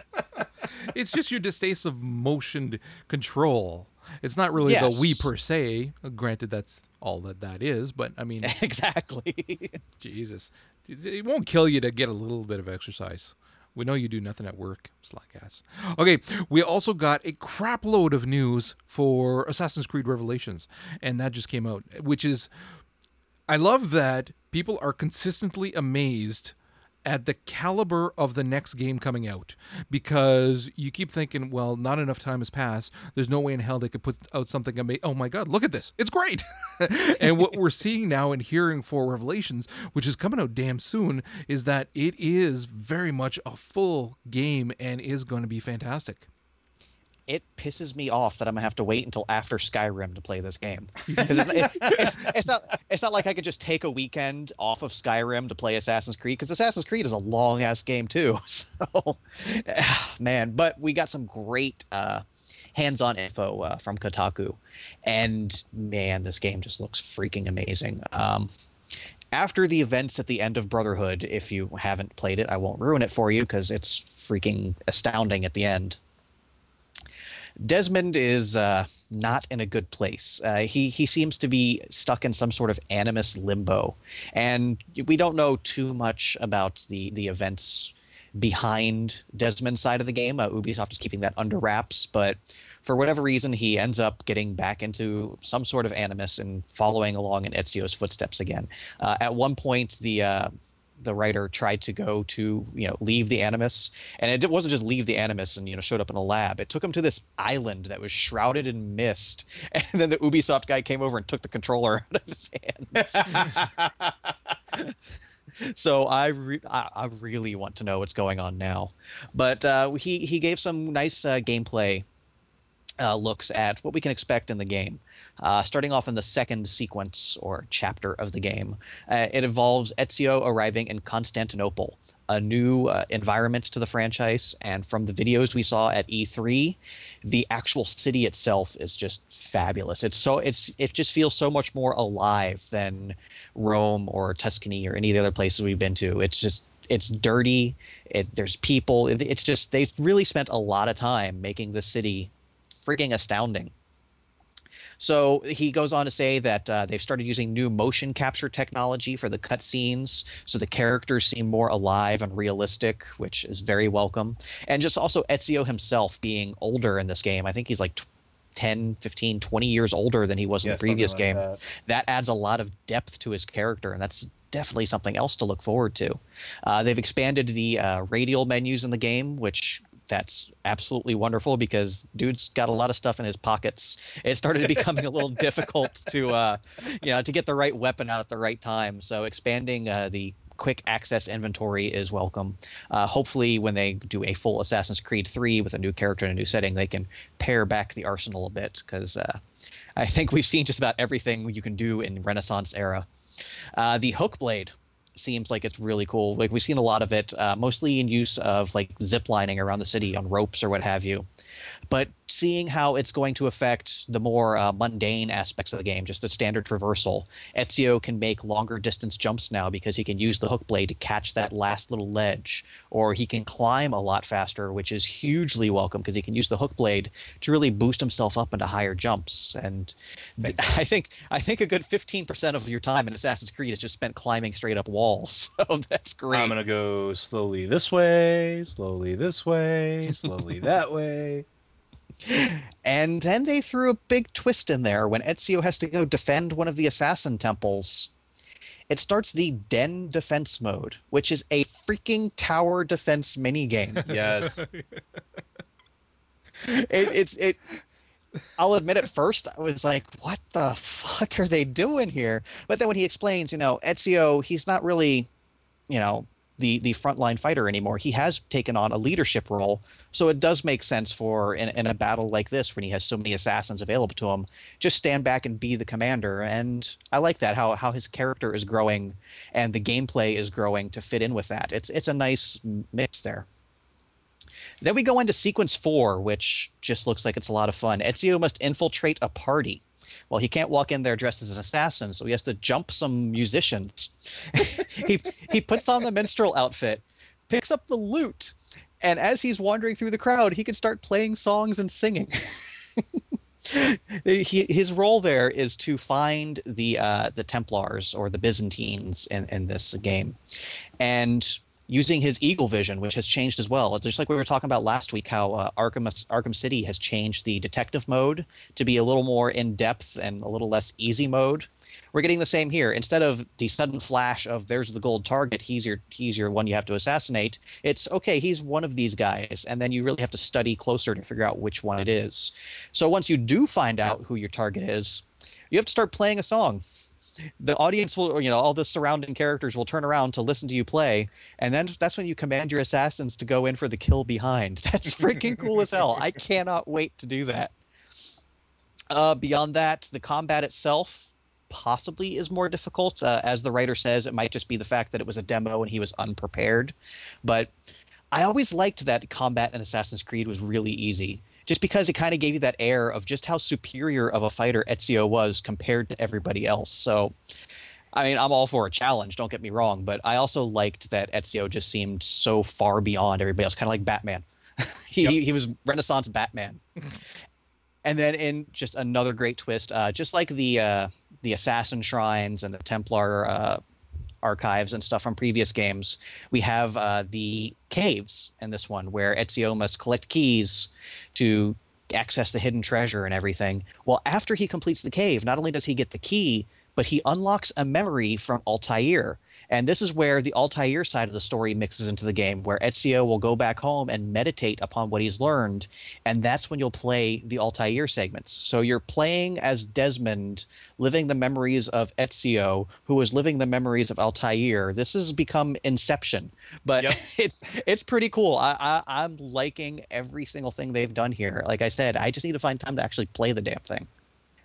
It's just your distaste of motion control. It's not really yes. the Wii per se. Granted, that's all that that is, but I mean, exactly. Jesus, it won't kill you to get a little bit of exercise. We know you do nothing at work, slack ass. Okay, we also got a crap load of news for Assassin's Creed Revelations, and that just came out, which is, I love that people are consistently amazed at the caliber of the next game coming out, because you keep thinking, well, not enough time has passed. There's no way in hell they could put out something amazing. Oh my God, look at this. It's great. And what we're seeing now and hearing for Revelations, which is coming out damn soon, is that it is very much a full game and is going to be fantastic. It pisses me off that I'm going to have to wait until after Skyrim to play this game. Because it's, it, it's, it's, not, it's not like I could just take a weekend off of Skyrim to play Assassin's Creed, because Assassin's Creed is a long-ass game too. So, man. But we got some great uh, hands-on info uh, from Kotaku. And, man, this game just looks freaking amazing. Um, after the events at the end of Brotherhood, if you haven't played it, I won't ruin it for you because it's freaking astounding at the end. Desmond is uh, not in a good place. Uh, he he seems to be stuck in some sort of Animus limbo. And we don't know too much about the, the events behind Desmond's side of the game. Uh, Ubisoft is keeping that under wraps. But for whatever reason, he ends up getting back into some sort of Animus and following along in Ezio's footsteps again. Uh, at one point, the... Uh, The writer tried to go to, you know, leave the Animus, and it wasn't just leave the Animus and, you know, showed up in a lab. It took him to this island that was shrouded in mist, and then the Ubisoft guy came over and took the controller out of his hands. So I, re- I I really want to know what's going on now. But uh, he he gave some nice uh, gameplay uh, looks at what we can expect in the game. Uh, starting off in the second sequence or chapter of the game, uh, it involves Ezio arriving in Constantinople, a new uh, environment to the franchise. And from the videos we saw at E three, the actual city itself is just fabulous. It's so it's it just feels so much more alive than Rome or Tuscany or any of the other places we've been to. It's just it's dirty. It, there's people. It, it's just they really spent a lot of time making the city freaking astounding. So he goes on to say that uh, they've started using new motion capture technology for the cutscenes, so the characters seem more alive and realistic, which is very welcome. And just also Ezio himself being older in this game. I think he's like ten, fifteen, twenty years older than he was yeah, in the previous like game. That. that adds a lot of depth to his character, and that's definitely something else to look forward to. Uh, they've expanded the uh, radial menus in the game, which... That's absolutely wonderful because dude's got a lot of stuff in his pockets. It started becoming a little difficult to, uh, you know, to get the right weapon out at the right time. So expanding uh, the quick access inventory is welcome. Uh, hopefully when they do a full Assassin's Creed three with a new character and a new setting, they can pare back the arsenal a bit because uh, I think we've seen just about everything you can do in Renaissance era. Uh, the Hookblade seems like it's really cool. Like we've seen a lot of it, uh, mostly in use of like ziplining around the city on ropes or what have you. But seeing how it's going to affect the more uh, mundane aspects of the game, just the standard traversal. Ezio can make longer distance jumps now because he can use the hook blade to catch that last little ledge, or he can climb a lot faster, which is hugely welcome because he can use the hook blade to really boost himself up into higher jumps. And th- I think I think a good fifteen percent of your time in Assassin's Creed is just spent climbing straight up walls. So that's great. I'm going to go slowly this way, slowly this way, slowly that way. And then they threw a big twist in there when Ezio has to go defend one of the assassin temples. It starts the Den Defense mode, which is a freaking tower defense minigame. Yes. it, it's it. I'll admit at first I was like, what the fuck are they doing here? But then when he explains, you know, Ezio, he's not really, you know, the the frontline fighter anymore. He has taken on a leadership role, so it does make sense for in, in a battle like this when he has so many assassins available to him, just stand back and be the commander. And I like that, how how his character is growing and the gameplay is growing to fit in with that. It's it's a nice mix there. Then we go into sequence four, which just looks like it's a lot of fun. Ezio must infiltrate a party. Well, he can't walk in there dressed as an assassin, so he has to jump some musicians. he he puts on the minstrel outfit, picks up the lute, and as he's wandering through the crowd, he can start playing songs and singing. he, his role there is to find the uh, the Templars or the Byzantines in, in this game. And using his eagle vision, which has changed as well. Just like we were talking about last week, how uh, Arkham, Arkham City has changed the detective mode to be a little more in-depth and a little less easy mode. We're getting the same here. Instead of the sudden flash of there's the gold target, he's your, he's your one you have to assassinate, it's, okay, he's one of these guys, and then you really have to study closer to figure out which one it is. So once you do find out who your target is, you have to start playing a song. The audience will, or, you know, all the surrounding characters will turn around to listen to you play, and then that's when you command your assassins to go in for the kill behind. That's freaking cool as hell. I cannot wait to do that. Uh, beyond that, the combat itself possibly is more difficult. Uh, as the writer says, it might just be the fact that it was a demo and he was unprepared. But I always liked that combat in Assassin's Creed was really easy, just because it kind of gave you that air of just how superior of a fighter Ezio was compared to everybody else. So, I mean, I'm all for a challenge, don't get me wrong, but I also liked that Ezio just seemed so far beyond everybody else, kind of like Batman. he yep. he was Renaissance Batman. And then in just another great twist, uh, just like the uh, the assassin shrines and the Templar uh, archives and stuff from previous games, we have uh, the caves in this one where Ezio must collect keys to access the hidden treasure and everything. Well, after he completes the cave, not only does he get the key, but he unlocks a memory from Altair. And this is where the Altair side of the story mixes into the game, where Ezio will go back home and meditate upon what he's learned, and that's when you'll play the Altair segments. So you're playing as Desmond, living the memories of Ezio, who was living the memories of Altair. This has become Inception, but yep. it's it's pretty cool. I, I, I'm liking every single thing they've done here. Like I said, I just need to find time to actually play the damn thing.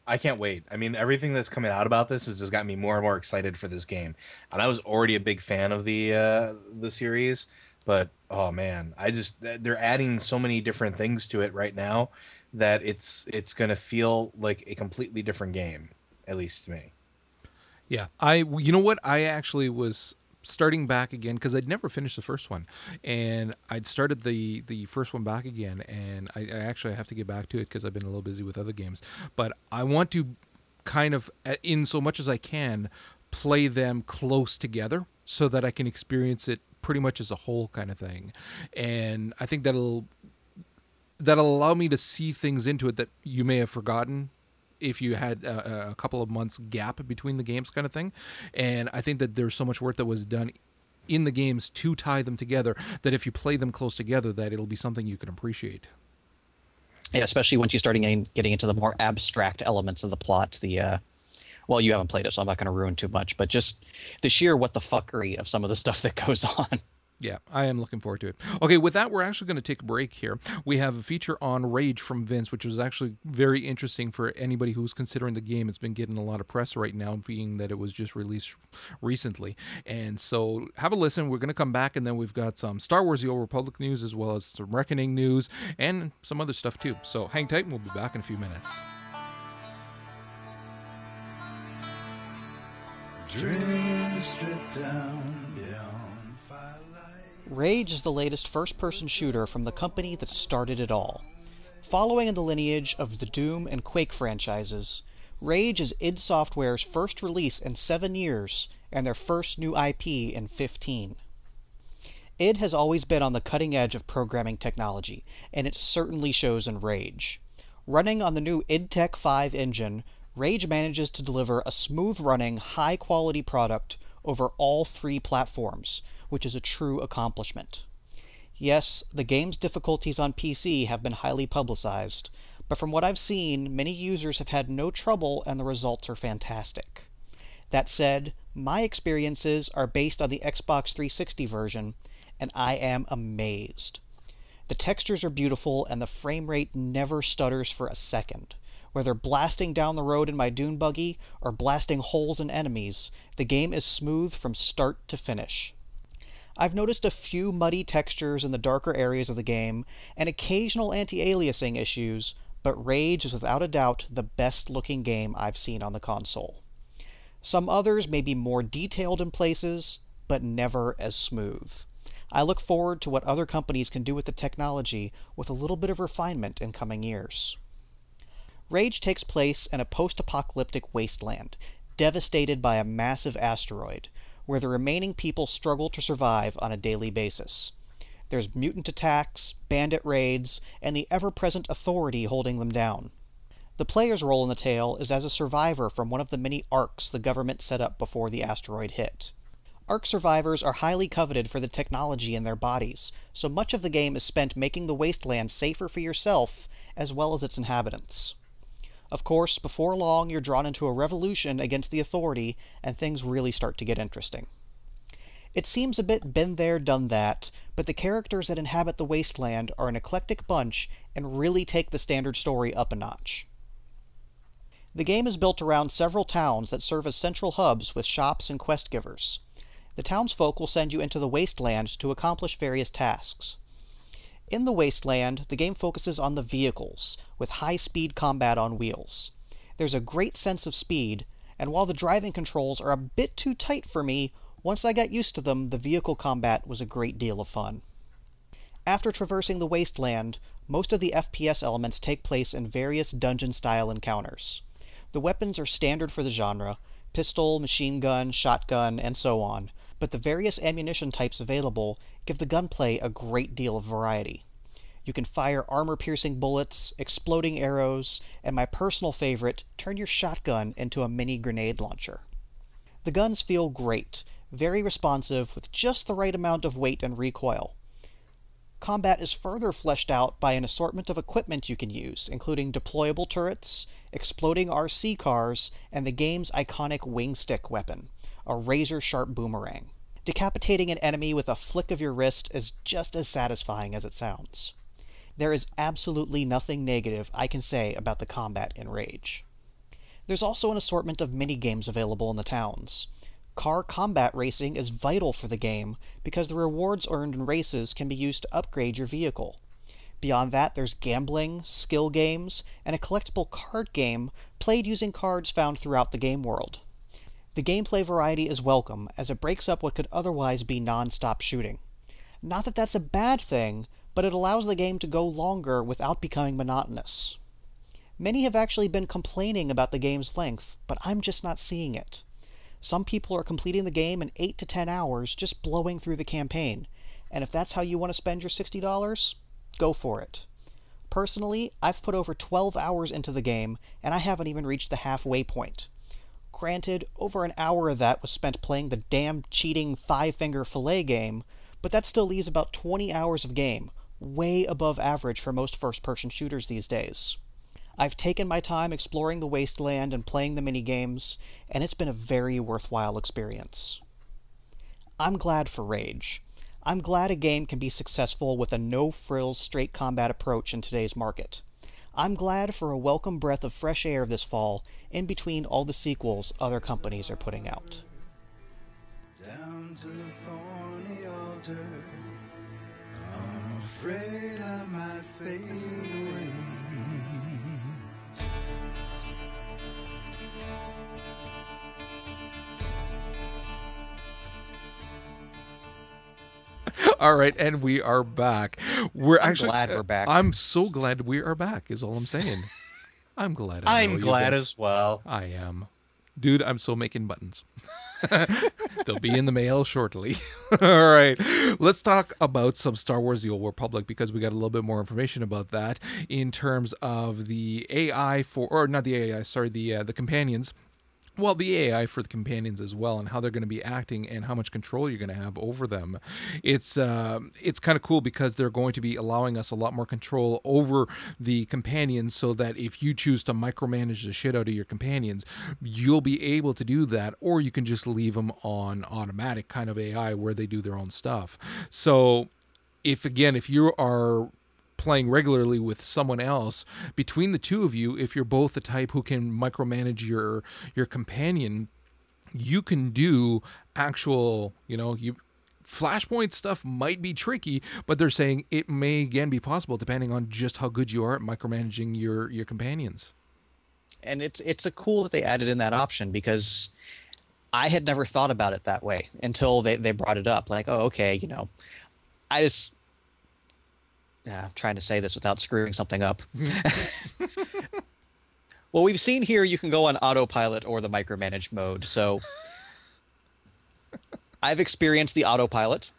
I can't wait. I mean, everything that's coming out about this has just got me more and more excited for this game. And I was already a big fan of the uh, the series, but oh man, I just they're adding so many different things to it right now that it's it's going to feel like a completely different game, at least to me. Yeah, I you know what? I actually was starting back again because I'd never finished the first one, and I'd started the the first one back again, and I, I actually have to get back to it because I've been a little busy with other games. But I want to kind of, in so much as I can, play them close together so that I can experience it pretty much as a whole kind of thing, and I think that'll that'll allow me to see things into it that you may have forgotten if you had a, a couple of months gap between the games kind of thing. And I think that there's so much work that was done in the games to tie them together that if you play them close together, that it'll be something you can appreciate. Yeah, especially once you're starting getting, getting into the more abstract elements of the plot. The uh, well, you haven't played it, so I'm not going to ruin too much, but just the sheer what the fuckery of some of the stuff that goes on. Yeah, I am looking forward to it. Okay, with that, we're actually going to take a break here. We have a feature on Rage from Vince, which was actually very interesting for anybody who's considering the game. It's been getting a lot of press right now, being that it was just released recently. And so have a listen. We're going to come back, and then we've got some Star Wars: The Old Republic news, as well as some Reckoning news, and some other stuff too. So hang tight, and we'll be back in a few minutes. Dreams stripped down beyond. Rage is the latest first-person shooter from the company that started it all. Following in the lineage of the Doom and Quake franchises, Rage is id Software's first release in seven years and their first new I P in fifteen. id has always been on the cutting edge of programming technology, and it certainly shows in Rage. Running on the new id Tech five engine, Rage manages to deliver a smooth-running, high-quality product over all three platforms, which is a true accomplishment. Yes, the game's difficulties on P C have been highly publicized, but from what I've seen, many users have had no trouble and the results are fantastic. That said, my experiences are based on the Xbox three sixty version, and I am amazed. The textures are beautiful and the frame rate never stutters for a second. Whether blasting down the road in my dune buggy or blasting holes in enemies, the game is smooth from start to finish. I've noticed a few muddy textures in the darker areas of the game, and occasional anti-aliasing issues, but Rage is without a doubt the best-looking game I've seen on the console. Some others may be more detailed in places, but never as smooth. I look forward to what other companies can do with the technology with a little bit of refinement in coming years. Rage takes place in a post-apocalyptic wasteland, devastated by a massive asteroid, where the remaining people struggle to survive on a daily basis. There's mutant attacks, bandit raids, and the ever-present authority holding them down. The player's role in the tale is as a survivor from one of the many ARCs the government set up before the asteroid hit. ARC survivors are highly coveted for the technology in their bodies, so much of the game is spent making the wasteland safer for yourself as well as its inhabitants. Of course, before long, you're drawn into a revolution against the authority, and things really start to get interesting. It seems a bit been there, done that, but the characters that inhabit the wasteland are an eclectic bunch and really take the standard story up a notch. The game is built around several towns that serve as central hubs with shops and quest givers. The townsfolk will send you into the wasteland to accomplish various tasks. In the wasteland, the game focuses on the vehicles, with high-speed combat on wheels. There's a great sense of speed, and while the driving controls are a bit too tight for me, once I got used to them, the vehicle combat was a great deal of fun. After traversing the wasteland, most of the F P S elements take place in various dungeon-style encounters. The weapons are standard for the genre: pistol, machine gun, shotgun, and so on, but the various ammunition types available give the gunplay a great deal of variety. You can fire armor-piercing bullets, exploding arrows, and my personal favorite, turn your shotgun into a mini grenade launcher. The guns feel great, very responsive with just the right amount of weight and recoil. Combat is further fleshed out by an assortment of equipment you can use, including deployable turrets, exploding R C cars, and the game's iconic wingstick weapon, a razor-sharp boomerang. Decapitating an enemy with a flick of your wrist is just as satisfying as it sounds. There is absolutely nothing negative I can say about the combat in Rage. There's also an assortment of mini-games available in the towns. Car combat racing is vital for the game because the rewards earned in races can be used to upgrade your vehicle. Beyond that, there's gambling, skill games, and a collectible card game played using cards found throughout the game world. The gameplay variety is welcome, as it breaks up what could otherwise be non-stop shooting. Not that that's a bad thing, but it allows the game to go longer without becoming monotonous. Many have actually been complaining about the game's length, but I'm just not seeing it. Some people are completing the game in eight to ten hours, just blowing through the campaign, and if that's how you want to spend your sixty dollars, go for it. Personally, I've put over twelve hours into the game, and I haven't even reached the halfway point. Granted, over an hour of that was spent playing the damn cheating five-finger fillet game, but that still leaves about twenty hours of game, way above average for most first-person shooters these days. I've taken my time exploring the wasteland and playing the minigames, and it's been a very worthwhile experience. I'm glad for Rage. I'm glad a game can be successful with a no-frills straight combat approach in today's market. I'm glad for a welcome breath of fresh air this fall in between all the sequels other companies are putting out. Down to the thorny altar, I'm afraid I might fade away. All right, and we are back. We're I'm actually glad we're back. I'm so glad we are back, is all I'm saying. I'm glad. I I'm glad as well. I am. Dude, I'm still making buttons. They'll be in the mail shortly. All right. Let's talk about some Star Wars: The Old Republic, because we got a little bit more information about that in terms of the A I for, or not the A I, sorry, the uh, the companions. Well, the A I for the companions as well, and how they're going to be acting and how much control you're going to have over them. It's uh, it's kind of cool because they're going to be allowing us a lot more control over the companions, so that if you choose to micromanage the shit out of your companions, you'll be able to do that, or you can just leave them on automatic kind of A I where they do their own stuff. So if, again, if you are playing regularly with someone else, between the two of you, if you're both the type who can micromanage your your companion, you can do actual, you know, you Flashpoint stuff might be tricky, but they're saying it may again be possible depending on just how good you are at micromanaging your your companions. And it's it's a cool that they added in that option, because I had never thought about it that way until they, they brought it up. Like, oh, okay, you know, I just Yeah, I'm trying to say this without screwing something up. Well, we've seen here you can go on autopilot or the micromanage mode. So I've experienced the autopilot.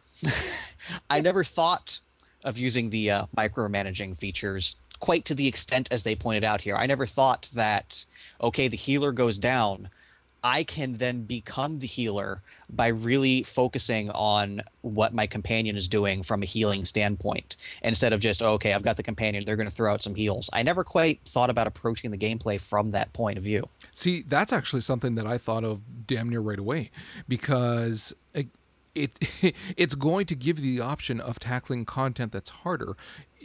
I never thought of using the uh, micromanaging features quite to the extent as they pointed out here. I never thought that, okay, the healer goes down. I can then become the healer by really focusing on what my companion is doing from a healing standpoint, instead of just, oh, okay, I've got the companion, they're going to throw out some heals. I never quite thought about approaching the gameplay from that point of view. See, that's actually something that I thought of damn near right away, because it, it it's going to give you the option of tackling content that's harder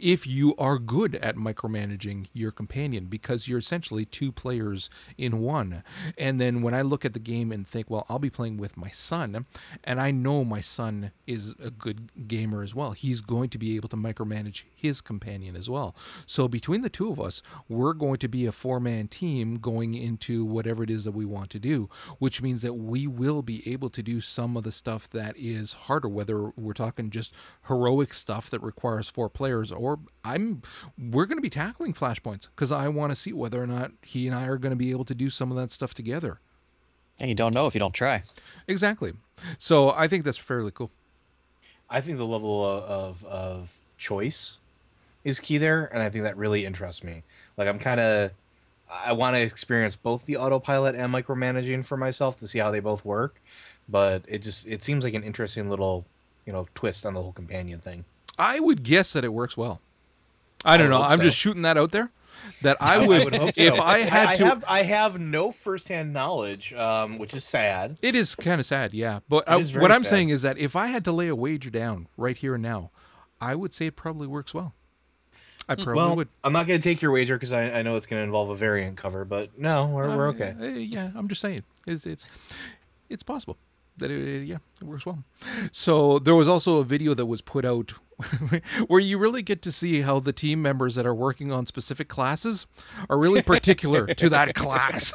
if you are good at micromanaging your companion, because you're essentially two players in one. And then when I look at the game and think, well, I'll be playing with my son, and I know my son is a good gamer as well, he's going to be able to micromanage his companion as well. So between the two of us, we're going to be a four-man team going into whatever it is that we want to do, which means that we will be able to do some of the stuff that is harder, whether we're talking just heroic stuff that requires four players, or I'm we're going to be tackling flashpoints, because I want to see whether or not he and I are going to be able to do some of that stuff together. And you don't know if you don't try. Exactly. So I think that's fairly cool. I think the level of, of, of choice is key there, and I think that really interests me. Like, I'm kind of, I want to experience both the autopilot and micromanaging for myself to see how they both work, but it just, it seems like an interesting little, you know, twist on the whole companion thing. I would guess that it works well. I don't I know. I'm so. just shooting that out there. That I would, I would hope so. If I had I, I to. Have, I have no firsthand knowledge, um, which is sad. It is kind of sad, yeah. But I, what I'm sad. saying is that if I had to lay a wager down right here and now, I would say it probably works well. I probably well, would. I'm not going to take your wager because I, I know it's going to involve a variant cover. But no, we're um, we're okay. Uh, yeah, I'm just saying it's it's it's possible that it, yeah it works well. So there was also a video that was put out where you really get to see how the team members that are working on specific classes are really particular to that class.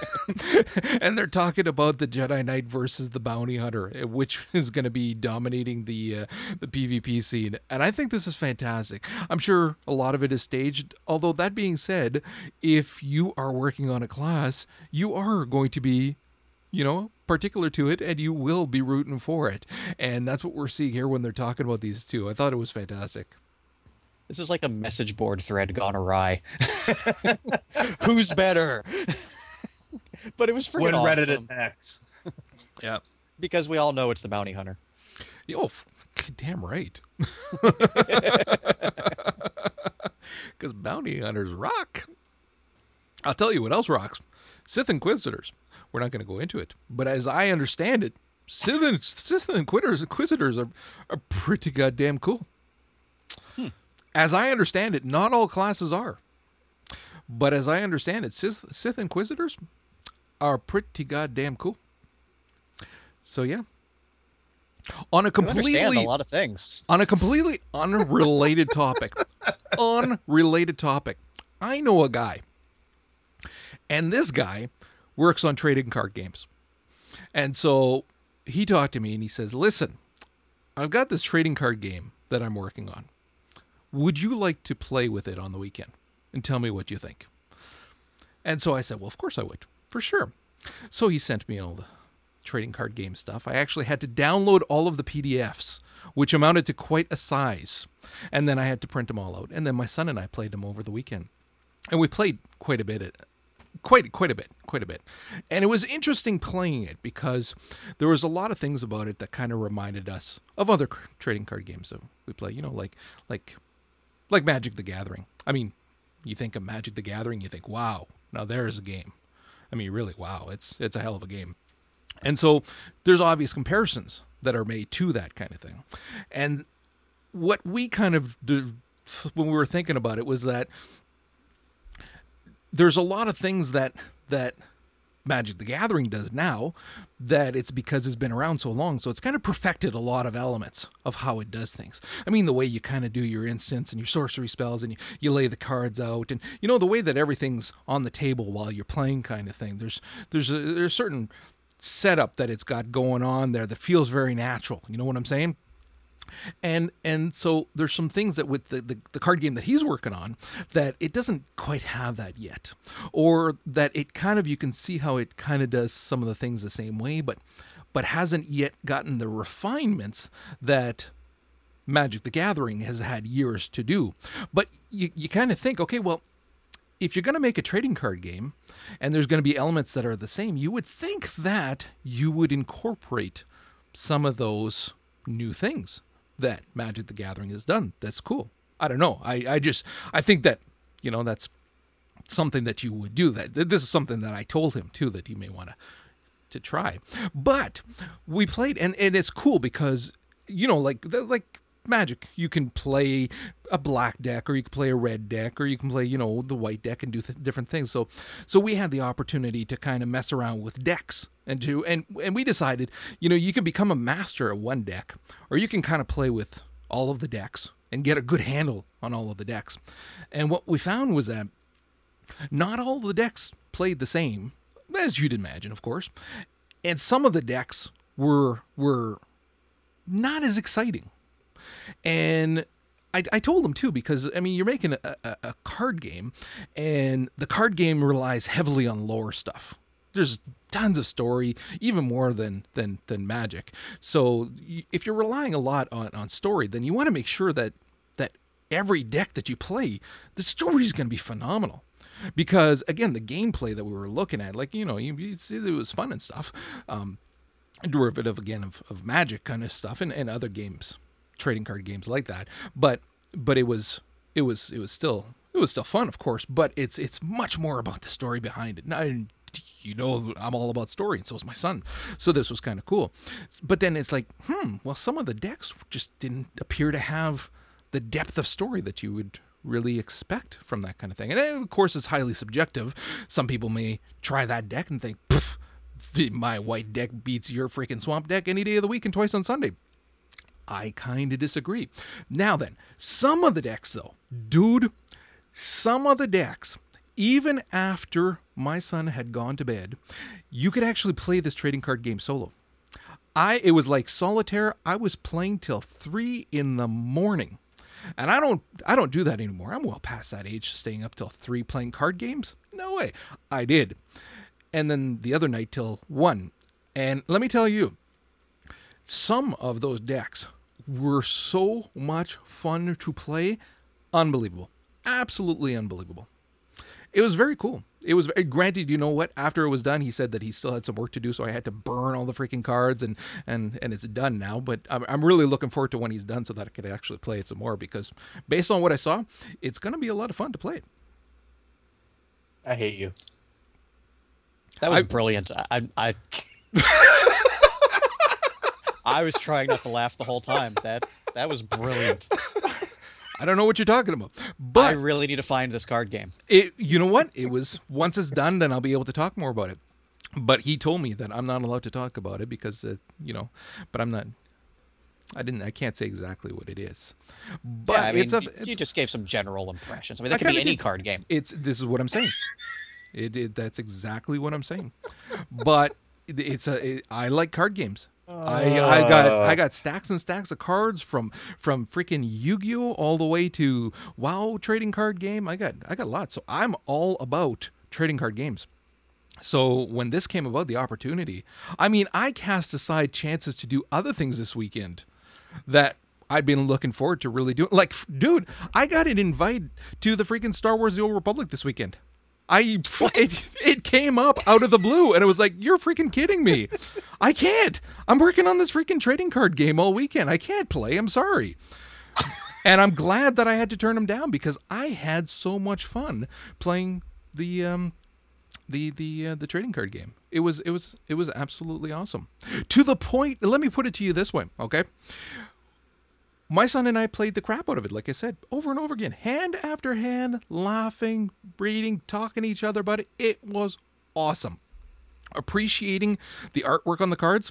And they're talking about the Jedi Knight versus the Bounty Hunter, which is going to be dominating the uh, the PvP scene. And I think this is fantastic. I'm sure a lot of it is staged. Although, that being said, if you are working on a class, you are going to be, you know, particular to it, and you will be rooting for it. And that's what we're seeing here when they're talking about these two. I thought it was fantastic. This is like a message board thread gone awry. Who's better? But it was freaking awesome. When Reddit attacks. Yeah. Because we all know it's the Bounty Hunter. Oh, damn right. Because Bounty Hunters rock. I'll tell you what else rocks. Sith Inquisitors. We're not going to go into it, but as I understand it, Sith, Sith Inquisitors, Inquisitors are, are pretty goddamn cool. Hmm. As I understand it, not all classes are. But as I understand it, Sith, Sith Inquisitors are pretty goddamn cool. So, yeah. On a completely... I understand a lot of things. On a completely unrelated topic. Unrelated topic. I know a guy. And this guy works on trading card games. And so he talked to me and he says, listen, I've got this trading card game that I'm working on. Would you like to play with it on the weekend and tell me what you think? And so I said, well, of course I would, for sure. So he sent me all the trading card game stuff. I actually had to download all of the P D Fs, which amounted to quite a size. And then I had to print them all out. And then my son and I played them over the weekend. And we played quite a bit at Quite, quite a bit, quite a bit. And it was interesting playing it because there was a lot of things about it that kind of reminded us of other trading card games that we play, you know, like, like, like Magic: The Gathering. I mean, you think of Magic: The Gathering, you think, wow, now there's a game. I mean, really, wow, it's, it's a hell of a game. And so there's obvious comparisons that are made to that kind of thing. And what we kind of did when we were thinking about it was that there's a lot of things that that Magic: The Gathering does now that it's because it's been around so long. So it's kind of perfected a lot of elements of how it does things. I mean, the way you kind of do your instants and your sorcery spells and you, you lay the cards out and, you know, the way that everything's on the table while you're playing kind of thing. There's there's a, there's a certain setup that it's got going on there that feels very natural. You know what I'm saying? And and so there's some things that with the, the, the card game that he's working on that it doesn't quite have that yet, or that it kind of, you can see how it kind of does some of the things the same way, but but hasn't yet gotten the refinements that Magic: The Gathering has had years to do. But you, you kind of think, okay, well, if you're going to make a trading card game and there's going to be elements that are the same, you would think that you would incorporate some of those new things that Magic: The Gathering has done. That's cool. I don't know. I, I just, I think that, you know, that's something that you would do. That this is something that I told him too, that he may want to, to try. But we played, and, and it's cool because, you know, like, like Magic, you can play a black deck, or you can play a red deck, or you can play, you know, the white deck and do th- different things. So, so we had the opportunity to kind of mess around with decks. And to and, and we decided, you know, you can become a master at one deck, or you can kind of play with all of the decks and get a good handle on all of the decks. And what we found was that not all the decks played the same, as you'd imagine, of course. And some of the decks were were not as exciting. And I, I told them too, because, I mean, you're making a, a, a card game, and the card game relies heavily on lore stuff. There's tons of story, even more than than than Magic. So if you're relying a lot on, on story, then you want to make sure that that every deck that you play, the story is going to be phenomenal. Because again, the gameplay that we were looking at, like, you know, you, you see it was fun and stuff, um, derivative again of, of Magic kind of stuff, and, and other games, trading card games like that. But but it was it was it was still it was still fun, of course. But it's it's much more about the story behind it. And, you know, I'm all about story, and so is my son. So this was kind of cool. But then it's like, hmm, well, some of the decks just didn't appear to have the depth of story that you would really expect from that kind of thing. And of course, it's highly subjective. Some people may try that deck and think, pff, my white deck beats your freaking swamp deck any day of the week and twice on Sunday. I kind of disagree. Now then, some of the decks, though, dude, some of the decks, even after my son had gone to bed, you could actually play this trading card game solo. I it was like solitaire. I was playing till three in the morning, and I don't I don't do that anymore. I'm well past that age, staying up till three playing card games. No way. I did, and then the other night till one. And let me tell you, some of those decks were so much fun to play. Unbelievable, absolutely unbelievable. It was very cool. It was, granted, you know what? After it was done, he said that he still had some work to do, so I had to burn all the freaking cards, and and and it's done now. But I'm, I'm really looking forward to when he's done so that I could actually play it some more, because based on what I saw, it's going to be a lot of fun to play it. I hate you. That was I, brilliant. I I. I... I was trying not to laugh the whole time. That that was brilliant. I don't know what you're talking about. But I really need to find this card game. It, you know what? It was, once it's done, then I'll be able to talk more about it. But he told me that I'm not allowed to talk about it because, uh, you know, but I'm not, I didn't, I can't say exactly what it is. But yeah, I mean, it's a, it's, you just gave some general impressions. I mean, that I could be any did. card game. It's, this is what I'm saying. It, it that's exactly what I'm saying. But it, it's a, it, I like card games. I, I got I got stacks and stacks of cards from from freaking Yu-Gi-Oh all the way to WoW trading card game. I got I got lots. So I'm all about trading card games. So when this came about, the opportunity, I mean, I cast aside chances to do other things this weekend that I'd been looking forward to really doing. Like, dude, I got an invite to the freaking Star Wars: The Old Republic this weekend. I it, it came up out of the blue, and it was like, you're freaking kidding me. I can't. I'm working on this freaking trading card game all weekend. I can't play. I'm sorry. And I'm glad that I had to turn them down because I had so much fun playing the um, the the uh, the trading card game. It was it was it was absolutely awesome. To the point. Let me put it to you this way, okay? My son and I played the crap out of it, like I said, over and over again, hand after hand, laughing, reading, talking to each other about it. It was awesome. Appreciating the artwork on the cards,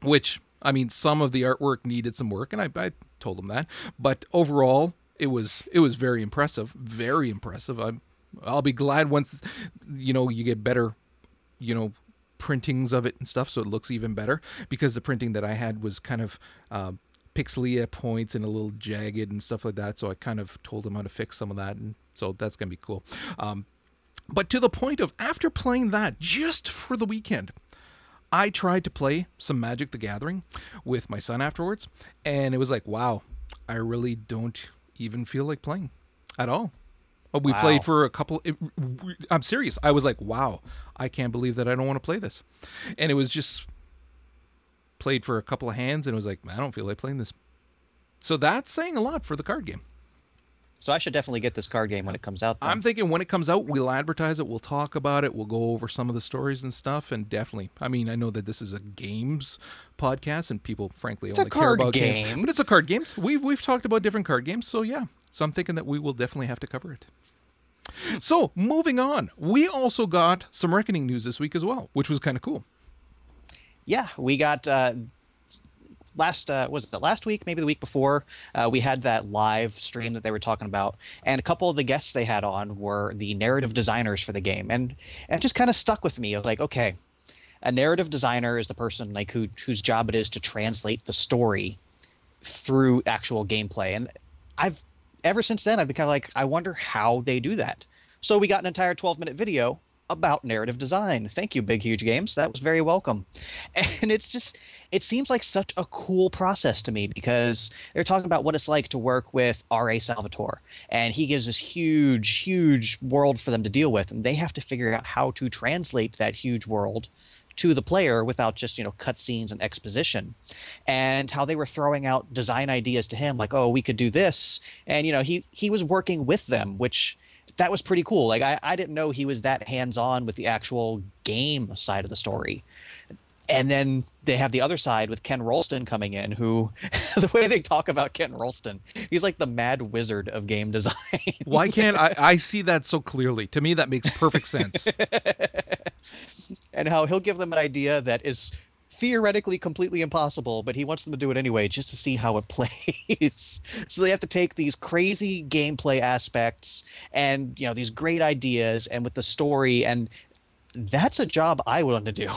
which, I mean, some of the artwork needed some work, and I, I told him that. But overall, it was it was very impressive, very impressive. I'm, I'll be glad once, you know, you get better, you know, printings of it and stuff, so it looks even better, because the printing that I had was kind of... Uh, pixely at points and a little jagged and stuff like that. So I kind of told him how to fix some of that. And so that's going to be cool. Um, but to the point of after playing that just for the weekend, I tried to play some Magic: The Gathering with my son afterwards. And it was like, wow, I really don't even feel like playing at all. We wow. played for a couple. It, I'm serious. I was like, wow, I can't believe that I don't want to play this. And it was just... played for a couple of hands and was like, I don't feel like playing this. So that's saying a lot for the card game. So I should definitely get this card game when it comes out then. I'm thinking when it comes out, we'll advertise it, we'll talk about it, we'll go over some of the stories and stuff, and definitely, I mean, I know that this is a games podcast and people frankly it's only a card care about game. games, but it's a card game. We've we've talked about different card games, so yeah. So I'm thinking that we will definitely have to cover it. So moving on, we also got some Reckoning news this week as well, which was kind of cool. Yeah, we got uh, last uh, was it last week, maybe the week before, uh, we had that live stream that they were talking about, and a couple of the guests they had on were the narrative designers for the game, and, and it just kind of stuck with me. I was like, okay, a narrative designer is the person like who whose job it is to translate the story through actual gameplay, and I've ever since then I've been kind of like, I wonder how they do that. So we got an entire twelve minute video about narrative design. Thank you, Big Huge Games. That was very welcome. And it's just, it seems like such a cool process to me, because they're talking about what it's like to work with R A Salvatore, and he gives this huge, huge world for them to deal with, and they have to figure out how to translate that huge world to the player without just, you know, cutscenes and exposition, and how they were throwing out design ideas to him, like, oh, we could do this, and, you know, he he was working with them, which that was pretty cool. Like, I, I didn't know he was that hands-on with the actual game side of the story. And then they have the other side with Ken Rolston coming in, who the way they talk about Ken Rolston, he's like the mad wizard of game design. Why can't I, I see that so clearly? To me, that makes perfect sense. And how he'll give them an idea that is theoretically completely impossible, but he wants them to do it anyway just to see how it plays. So they have to take these crazy gameplay aspects and, you know, these great ideas and with the story, and that's a job I want to do.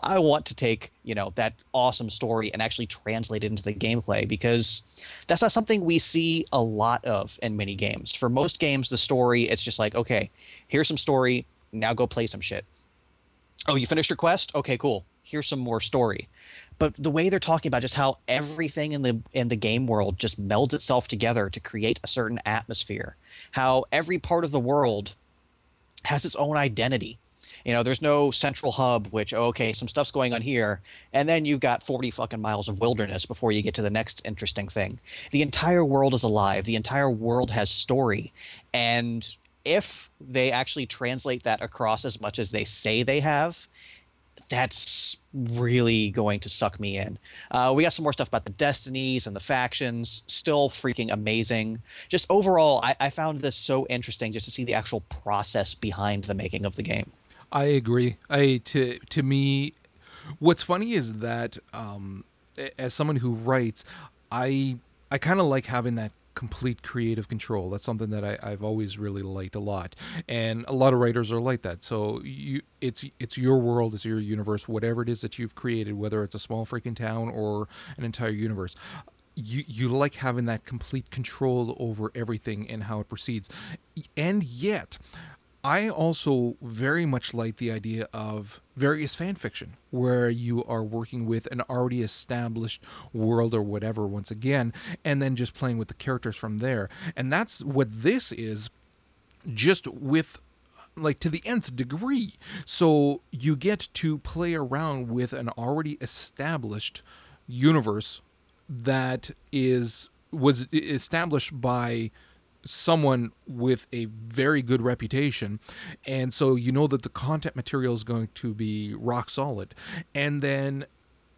I want to take, you know, that awesome story and actually translate it into the gameplay, because that's not something we see a lot of in many games. For most games, the story, it's just like, okay, here's some story, now go play some shit. Oh, you finished your quest? Okay, cool. Here's some more story. But the way they're talking about just how everything in the in the game world just melds itself together to create a certain atmosphere, how every part of the world has its own identity. You know, there's no central hub, which, oh, okay, some stuff's going on here, and then you've got forty fucking miles of wilderness before you get to the next interesting thing. The entire world is alive. The entire world has story. And if they actually translate that across as much as they say they have, that's really going to suck me in. Uh, we got some more stuff about the destinies and the factions. Still freaking amazing. Just overall, I, I found this so interesting just to see the actual process behind the making of the game. I agree. I to to me, what's funny is that um, as someone who writes, I I kind of like having that complete creative control. That's something that I, I've always really liked a lot, and a lot of writers are like that. So you, it's it's your world, it's your universe, whatever it is that you've created, whether it's a small freaking town or an entire universe. You you like having that complete control over everything and how it proceeds. And yet, I also very much like the idea of various fan fiction where you are working with an already established world or whatever once again, and then just playing with the characters from there. And that's what this is, just with like to the nth degree. So you get to play around with an already established universe that is was established by someone with a very good reputation, and so you know that the content material is going to be rock solid. And then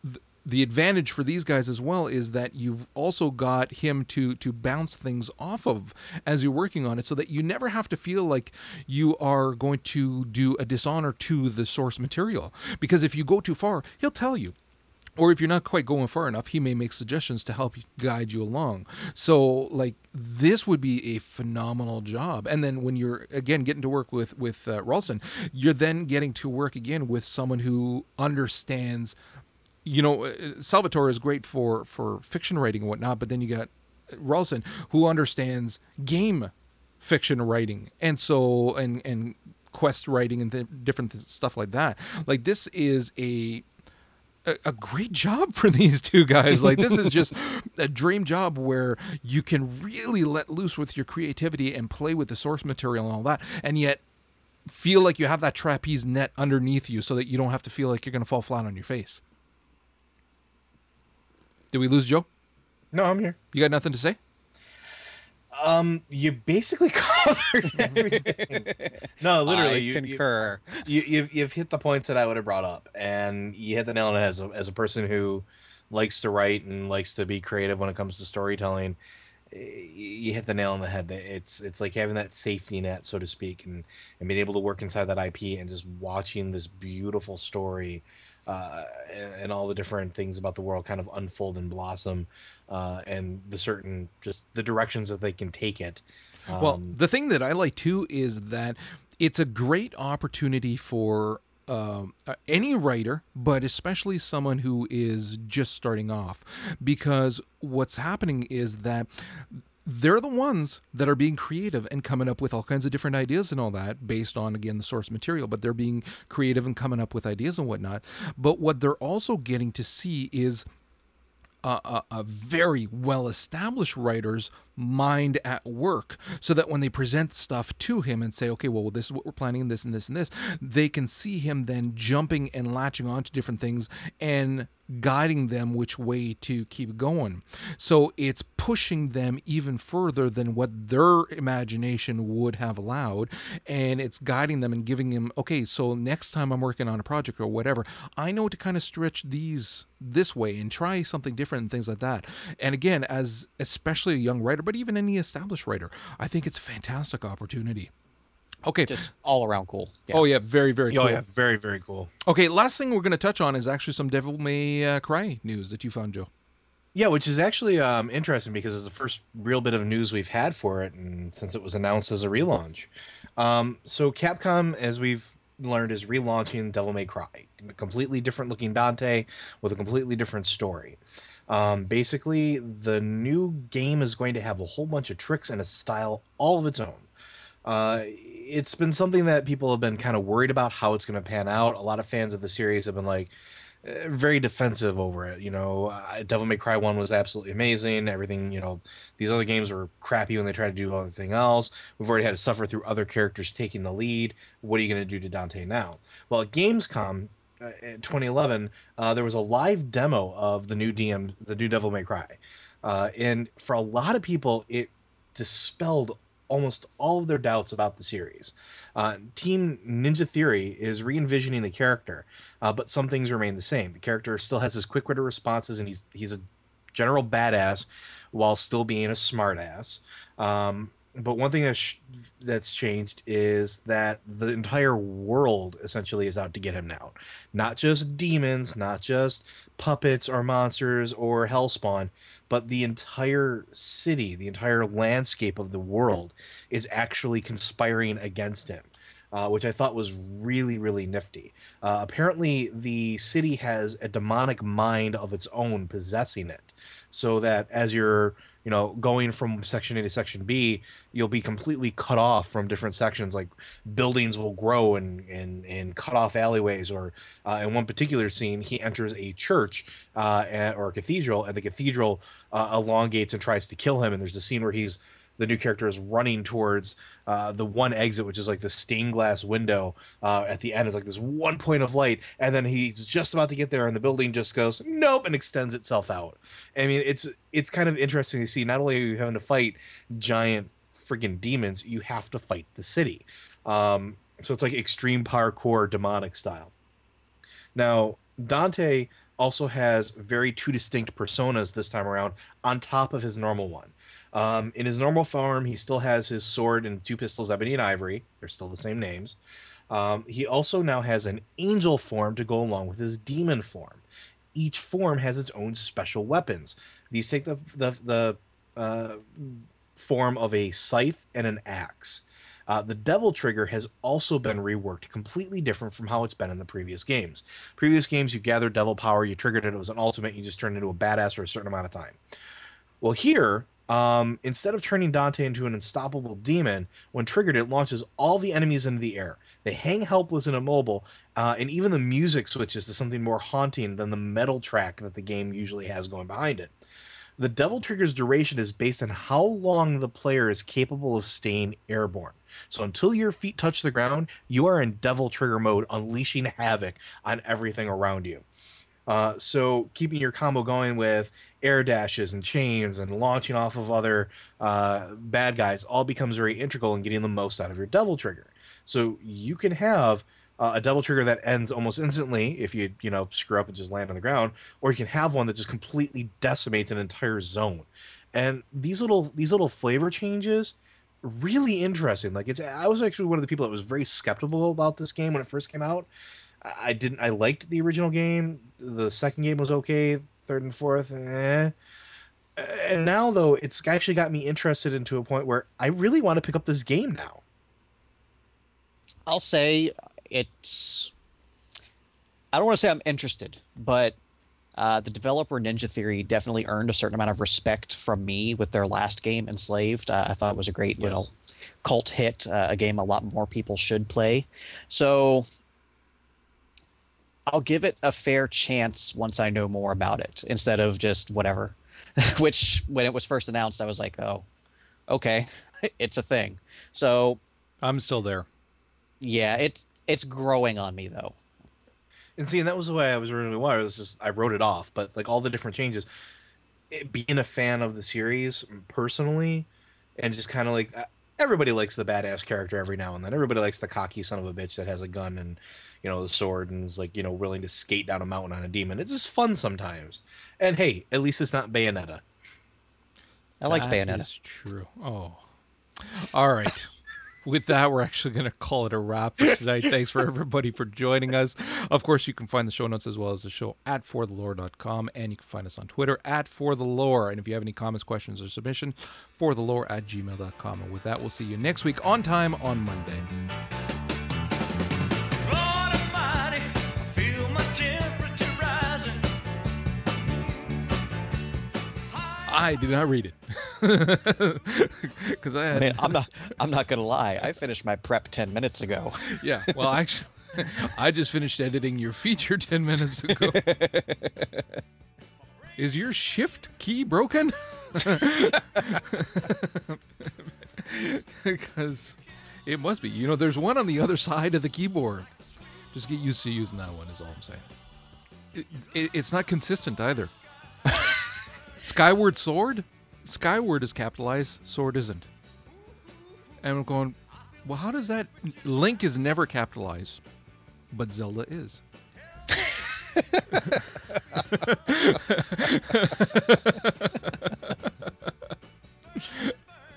th- the advantage for these guys as well is that you've also got him to to bounce things off of as you're working on it, so that you never have to feel like you are going to do a dishonor to the source material, because if you go too far, he'll tell you. Or if you're not quite going far enough, he may make suggestions to help guide you along. So, like, this would be a phenomenal job. And then when you're, again, getting to work with, with uh, Rolston, you're then getting to work, again, with someone who understands, you know, Salvatore is great for, for fiction writing and whatnot, but then you got Rolston, who understands game fiction writing. And so, and, and quest writing and th- different th- stuff like that. Like, this is a... a great job for these two guys. Like, this is just a dream job where you can really let loose with your creativity and play with the source material and all that, and yet feel like you have that trapeze net underneath you so that you don't have to feel like you're going to fall flat on your face. Did we lose Joe? No, I'm here. You got nothing to say? Um, you basically covered everything. No, literally, I you concur. You, you, you've you've hit the points that I would have brought up, and you hit the nail on the head as a, as a person who likes to write and likes to be creative when it comes to storytelling. You hit the nail on the head. It's it's like having that safety net, so to speak, and, and being able to work inside that I P and just watching this beautiful story. Uh, and, and all the different things about the world kind of unfold and blossom, uh, and the certain just the directions that they can take it. Um, well, the thing that I like too is that it's a great opportunity for um, any writer, but especially someone who is just starting off, because what's happening is that they're the ones that are being creative and coming up with all kinds of different ideas and all that based on, again, the source material, but they're being creative and coming up with ideas and whatnot. But what they're also getting to see is a, a, a very well-established writer's mind at work, so that when they present stuff to him and say, okay, well, this is what we're planning and this and this and this, they can see him then jumping and latching on to different things and guiding them which way to keep going. So it's pushing them even further than what their imagination would have allowed, and it's guiding them and giving them, okay, so next time I'm working on a project or whatever, I know to kind of stretch these this way and try something different and things like that. And again, as especially a young writer, but even any established writer, I think it's a fantastic opportunity. Okay. Just all around cool. Yeah. Oh, yeah. Very, very cool. Oh, yeah. Very, very cool. Okay. Last thing we're going to touch on is actually some Devil May uh, Cry news that you found, Joe. Yeah, which is actually um, interesting because it's the first real bit of news we've had for it, and since it was announced as a relaunch. Um, so Capcom, as we've learned, is relaunching Devil May Cry. A completely different looking Dante with a completely different story. Um, basically, the new game is going to have a whole bunch of tricks and a style all of its own. Uh, it's been something that people have been kind of worried about how it's going to pan out. A lot of fans of the series have been like uh, very defensive over it. You know, uh, Devil May Cry one was absolutely amazing. Everything, you know, these other games were crappy when they tried to do everything else. We've already had to suffer through other characters taking the lead. What are you going to do to Dante now? Well, at Gamescom uh, in twenty eleven, uh, there was a live demo of the new D M, the new Devil May Cry. Uh, and for a lot of people, it dispelled almost all of their doubts about the series. Uh, Team Ninja Theory is re-envisioning the character, uh, but some things remain the same. The character still has his quick-witted responses, and he's he's a general badass while still being a smartass. Um, but one thing that's, sh that's changed is that the entire world essentially is out to get him now. Not just demons, not just puppets or monsters or hellspawn, but the entire city, the entire landscape of the world is actually conspiring against him, uh, which I thought was really, really nifty. Uh, apparently, the city has a demonic mind of its own possessing it, so that as you're you know, going from section A to section B, you'll be completely cut off from different sections. Like buildings will grow and and and cut off alleyways. Or uh, in one particular scene, he enters a church uh, at, or a cathedral, and the cathedral uh, elongates and tries to kill him. And there's a scene where he's the new character is running towards uh, the one exit, which is like the stained glass window. Uh, at the end is like this one point of light, and then he's just about to get there, and the building just goes nope and extends itself out. I mean, it's it's kind of interesting to see. Not only are you having to fight giant freaking demons, you have to fight the city. Um, so it's like extreme parkour, demonic style. Now Dante also has very two distinct personas this time around, on top of his normal one. Um, in his normal form, he still has his sword and two pistols, ebony and ivory. They're still the same names. Um, he also now has an angel form to go along with his demon form. Each form has its own special weapons. These take the, the, the uh, form of a scythe and an axe. Uh, the Devil Trigger has also been reworked, completely different from how it's been in the previous games. Previous games, you gathered Devil Power, you triggered it, it was an ultimate, you just turned into a badass for a certain amount of time. Well, here, um, instead of turning Dante into an unstoppable demon, when triggered, it launches all the enemies into the air. They hang helpless and immobile, uh, and even the music switches to something more haunting than the metal track that the game usually has going behind it. The Devil Trigger's duration is based on how long the player is capable of staying airborne. So until your feet touch the ground, you are in Devil Trigger mode, unleashing havoc on everything around you. Uh, so keeping your combo going with air dashes and chains and launching off of other uh, bad guys all becomes very integral in getting the most out of your Devil Trigger. So you can have Uh, a Devil Trigger that ends almost instantly if you, you know, screw up and just land on the ground, or you can have one that just completely decimates an entire zone. And these little these little flavor changes, really interesting. Like it's, I was actually one of the people that was very skeptical about this game when it first came out. I didn't, I liked the original game. The second game was okay. Third and fourth, eh. And now though, it's actually got me interested into a point where I really want to pick up this game now. I'll say, it's, I don't want to say I'm interested, but uh, the developer Ninja Theory definitely earned a certain amount of respect from me with their last game, Enslaved. Uh, I thought it was a great, yes, you know, cult hit, uh, a game a lot more people should play. So I'll give it a fair chance once I know more about it, instead of just whatever. Which, when it was first announced, I was like, oh, okay, it's a thing. So I'm still there. Yeah, it's, it's growing on me though. And see, and that was the way I was originally wired. It was just, I wrote it off, but like all the different changes, it, being a fan of the series personally, and just kind of like, everybody likes the badass character every now and then. Everybody likes the cocky son of a bitch that has a gun and, you know, the sword and is like, you know, willing to skate down a mountain on a demon. It's just fun sometimes. And hey, at least it's not Bayonetta. I liked Bayonetta. That is true. Oh, all right. With that, we're actually going to call it a wrap for today. Thanks for everybody for joining us. Of course, you can find the show notes as well as the show at for the lore dot com, and you can find us on Twitter at for the lore. And if you have any comments, questions, or submission, for the lore at gmail dot com. And with that, we'll see you next week on time on Monday. I did not read it because I, had... I mean, I'm not. I'm not gonna lie. I finished my prep ten minutes ago. Yeah. Well, actually, I just finished editing your feature ten minutes ago. Is your shift key broken? Because it must be. You know, there's one on the other side of the keyboard. Just get used to using that one. Is all I'm saying. It, it, it's not consistent either. Skyward Sword? Skyward is capitalized, sword isn't. And I'm going, well, how does that... Link is never capitalized, but Zelda is.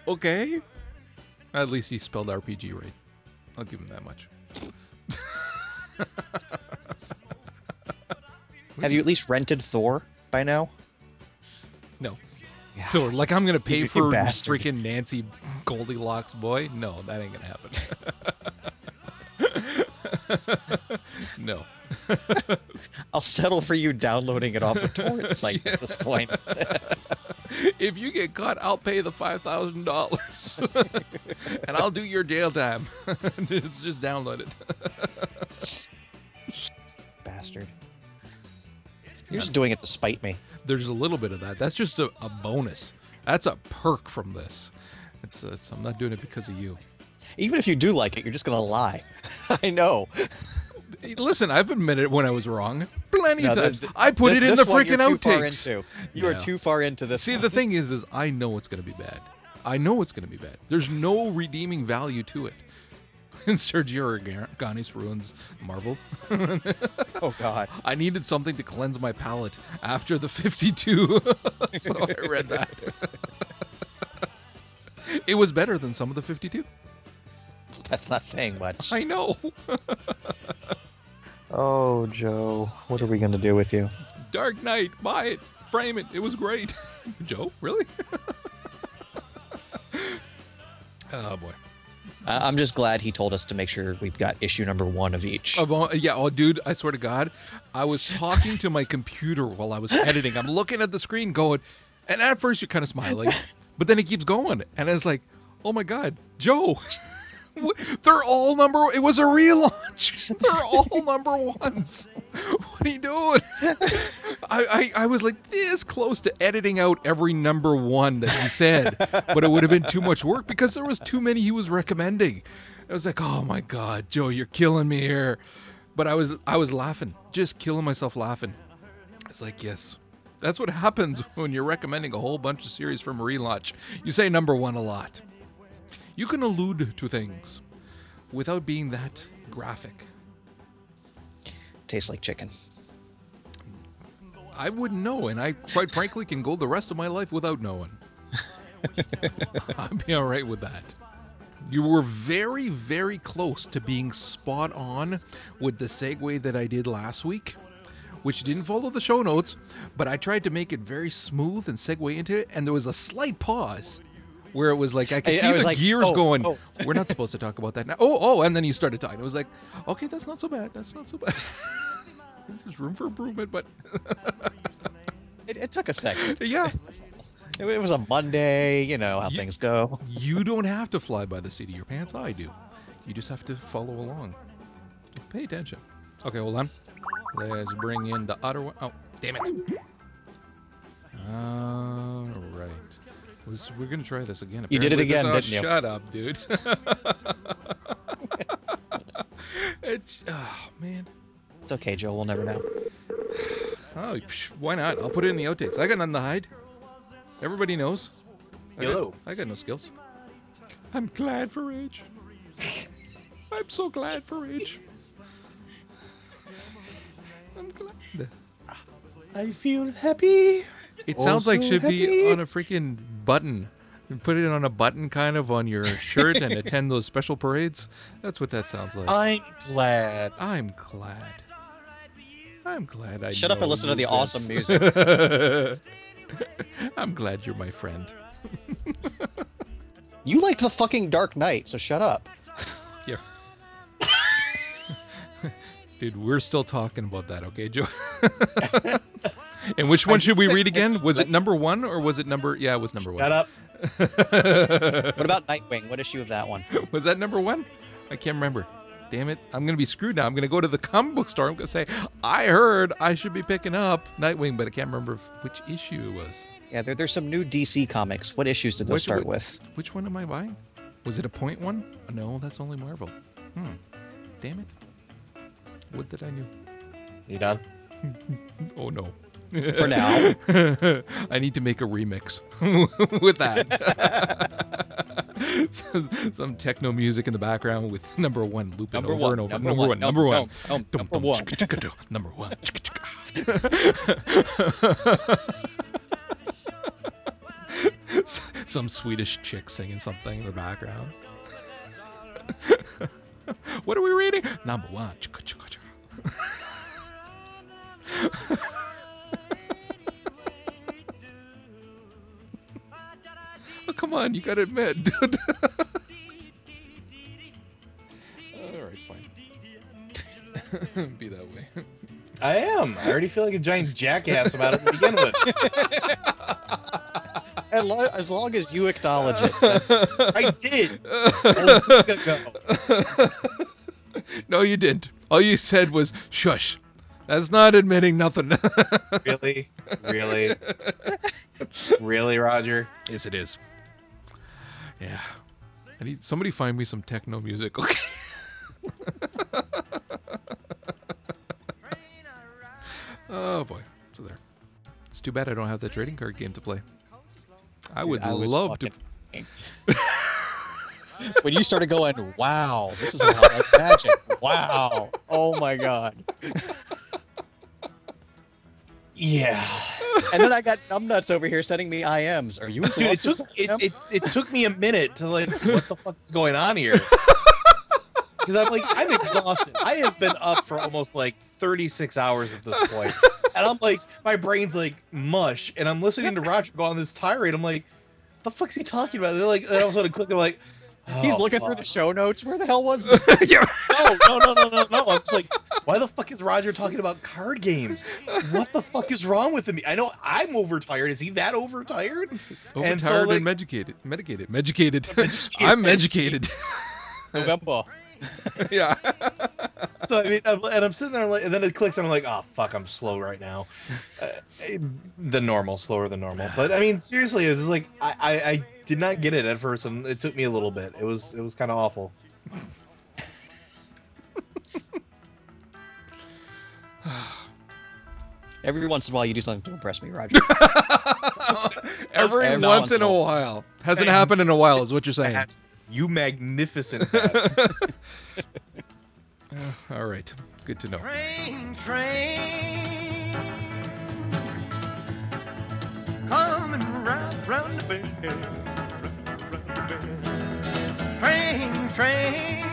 Okay. At least he spelled R P G right. I'll give him that much. Have you at least rented Thor by now? No. Yeah. So, like, I'm going to pay you, for you freaking Nancy Goldilocks boy? No, that ain't going to happen. No. I'll settle for you downloading it off of torrents like yeah. at this point. If you get caught, I'll pay the five thousand dollars. And I'll do your jail time. Just download it. Bastard. You're just doing it to spite me. There's a little bit of that. That's just a, a bonus. That's a perk from this. It's, it's I'm not doing it because of you. Even if you do like it, you're just going to lie. I know. Listen, I've admitted when I was wrong plenty of no, times. Th- th- I put th- it in the freaking outtakes. Too you yeah. are too far into this. See, one. The thing is, is I know it's going to be bad. I know it's going to be bad. There's no redeeming value to it. And Sergio Aragonis ruins Marvel. Oh, God. I needed something to cleanse my palate after the fifty-two, so I read that. It was better than some of the fifty-two. That's not saying much. I know. Oh, Joe, what are we going to do with you? Dark Knight, buy it, frame it, it was great. Joe, really? Oh, boy. I'm just glad he told us to make sure we've got issue number one of each. Of all, yeah, oh, dude, I swear to God, I was talking to my computer while I was editing. I'm looking at the screen going, and at first you're kind of smiling, but then it keeps going. And I was like, oh, my God, Joe, what, they're all number one. It was a relaunch. They're all number ones. What are you doing? I, I, I was like this close to editing out every number one that he said, but it would have been too much work because there was too many he was recommending. I was like, oh my God, Joe, you're killing me here. But I was I was laughing, just killing myself laughing. It's like, yes, that's what happens when you're recommending a whole bunch of series from a relaunch. You say number one a lot. You can allude to things without being that graphic. Tastes like chicken. I wouldn't know, and I quite frankly can go the rest of my life without knowing. I'd be all right with that. You were very, very close to being spot on with the segue that I did last week, which didn't follow the show notes, but I tried to make it very smooth and segue into it, and there was a slight pause where it was like, I could I, see I the like, gears oh, going, oh. We're not supposed to talk about that now. Oh, oh, and then you started talking. It was like, okay, that's not so bad. That's not so bad. There's room for improvement, but... it, it took a second. Yeah. It, it was a Monday, you know how you, things go. You don't have to fly by the seat of your pants. I do. You just have to follow along. Pay attention. Okay, hold on. Let's bring in the other one. Oh, damn it. All right. This, we're going to try this again. Apparently you did it again, this, didn't oh, you? Shut up, dude. It's, oh, man. It's okay, Joe. We'll never know. Oh, why not? I'll put it in the outtakes. I got nothing to hide. Everybody knows. I Hello. Got, I got no skills. I'm glad for Rage. I'm so glad for Rage. I'm glad. I feel happy. It sounds oh, like so should happy. Be on a freaking button. You put it on a button kind of on your shirt and attend those special parades. That's what that sounds like. I'm glad. I'm glad. I'm glad I Shut up and listen to the this. Awesome music. I'm glad you're my friend. You liked the fucking Dark Knight, so shut up. Yeah. Dude, we're still talking about that, okay, Joe? And which one should we read again? Was it number one or was it number... Yeah, it was number one. Shut up. What about Nightwing? What issue of that one? Was that number one? I can't remember. Damn it. I'm going to be screwed now. I'm going to go to the comic book store. I'm going to say, I heard I should be picking up Nightwing, but I can't remember which issue it was. Yeah, there, there's some new D C comics. What issues did those which, start which, with? Which one am I buying? Was it a point one? No, that's only Marvel. Hmm. Damn it. What did I do? You done? Oh, no. For now. I need to make a remix with that. some techno music in the background with number one looping number over one, and over. Number, number one, one, number one, number one, number one. Some Swedish chick singing something in the background. What are we reading? Number one. Oh, come on, you gotta admit, dude. All right, fine. Be that way. I am. I already feel like a giant jackass about it to begin with. As long as you acknowledge it. I did. No, you didn't. All you said was, shush. That's not admitting nothing. Really? Really? Really, Roger? Yes, it is. Yeah. I need somebody find me some techno music, okay? Oh, boy. So there. It's too bad I don't have that trading card game to play. I would Dude, I love to. When you started going, wow, this is a lot like Magic. Wow. Oh, my God. Yeah. And then I got numbnuts over here sending me I Ms. Are you? Dude, it took it, it, it took me a minute to like, what the fuck is going on here? Because I'm like, I'm exhausted. I have been up for almost like thirty-six hours at this point. And I'm like, my brain's like mush. And I'm listening to Roger go on this tirade. I'm like, what the fuck's he talking about? And they're like, and all of a sudden, click. I'm like, oh, he's looking fuck. through the show notes. Where the hell was this? Yeah. No, no, no, no, no, no. I'm just like, why the fuck is Roger talking about card games? What the fuck is wrong with him? I know I'm overtired. Is he that overtired? Overtired and, so, like, and medicated. Medicated. Medicated. I'm medicated. November. Yeah. So, I mean, I'm, and I'm sitting there, like, and then it clicks, and I'm like, oh, fuck, I'm slow right now. Uh, the normal, slower than normal. But, I mean, seriously, it's like, I, I, I did not get it at first, and it took me a little bit. It was it was kind of awful. Every once in a while, you do something to impress me, Roger. Every, Every once in a while. while. Hasn't happened in a while, is what you're saying. You magnificent. All right. Good to know. Train, train. Coming round, round the bend. Round, round the bend. Train, train.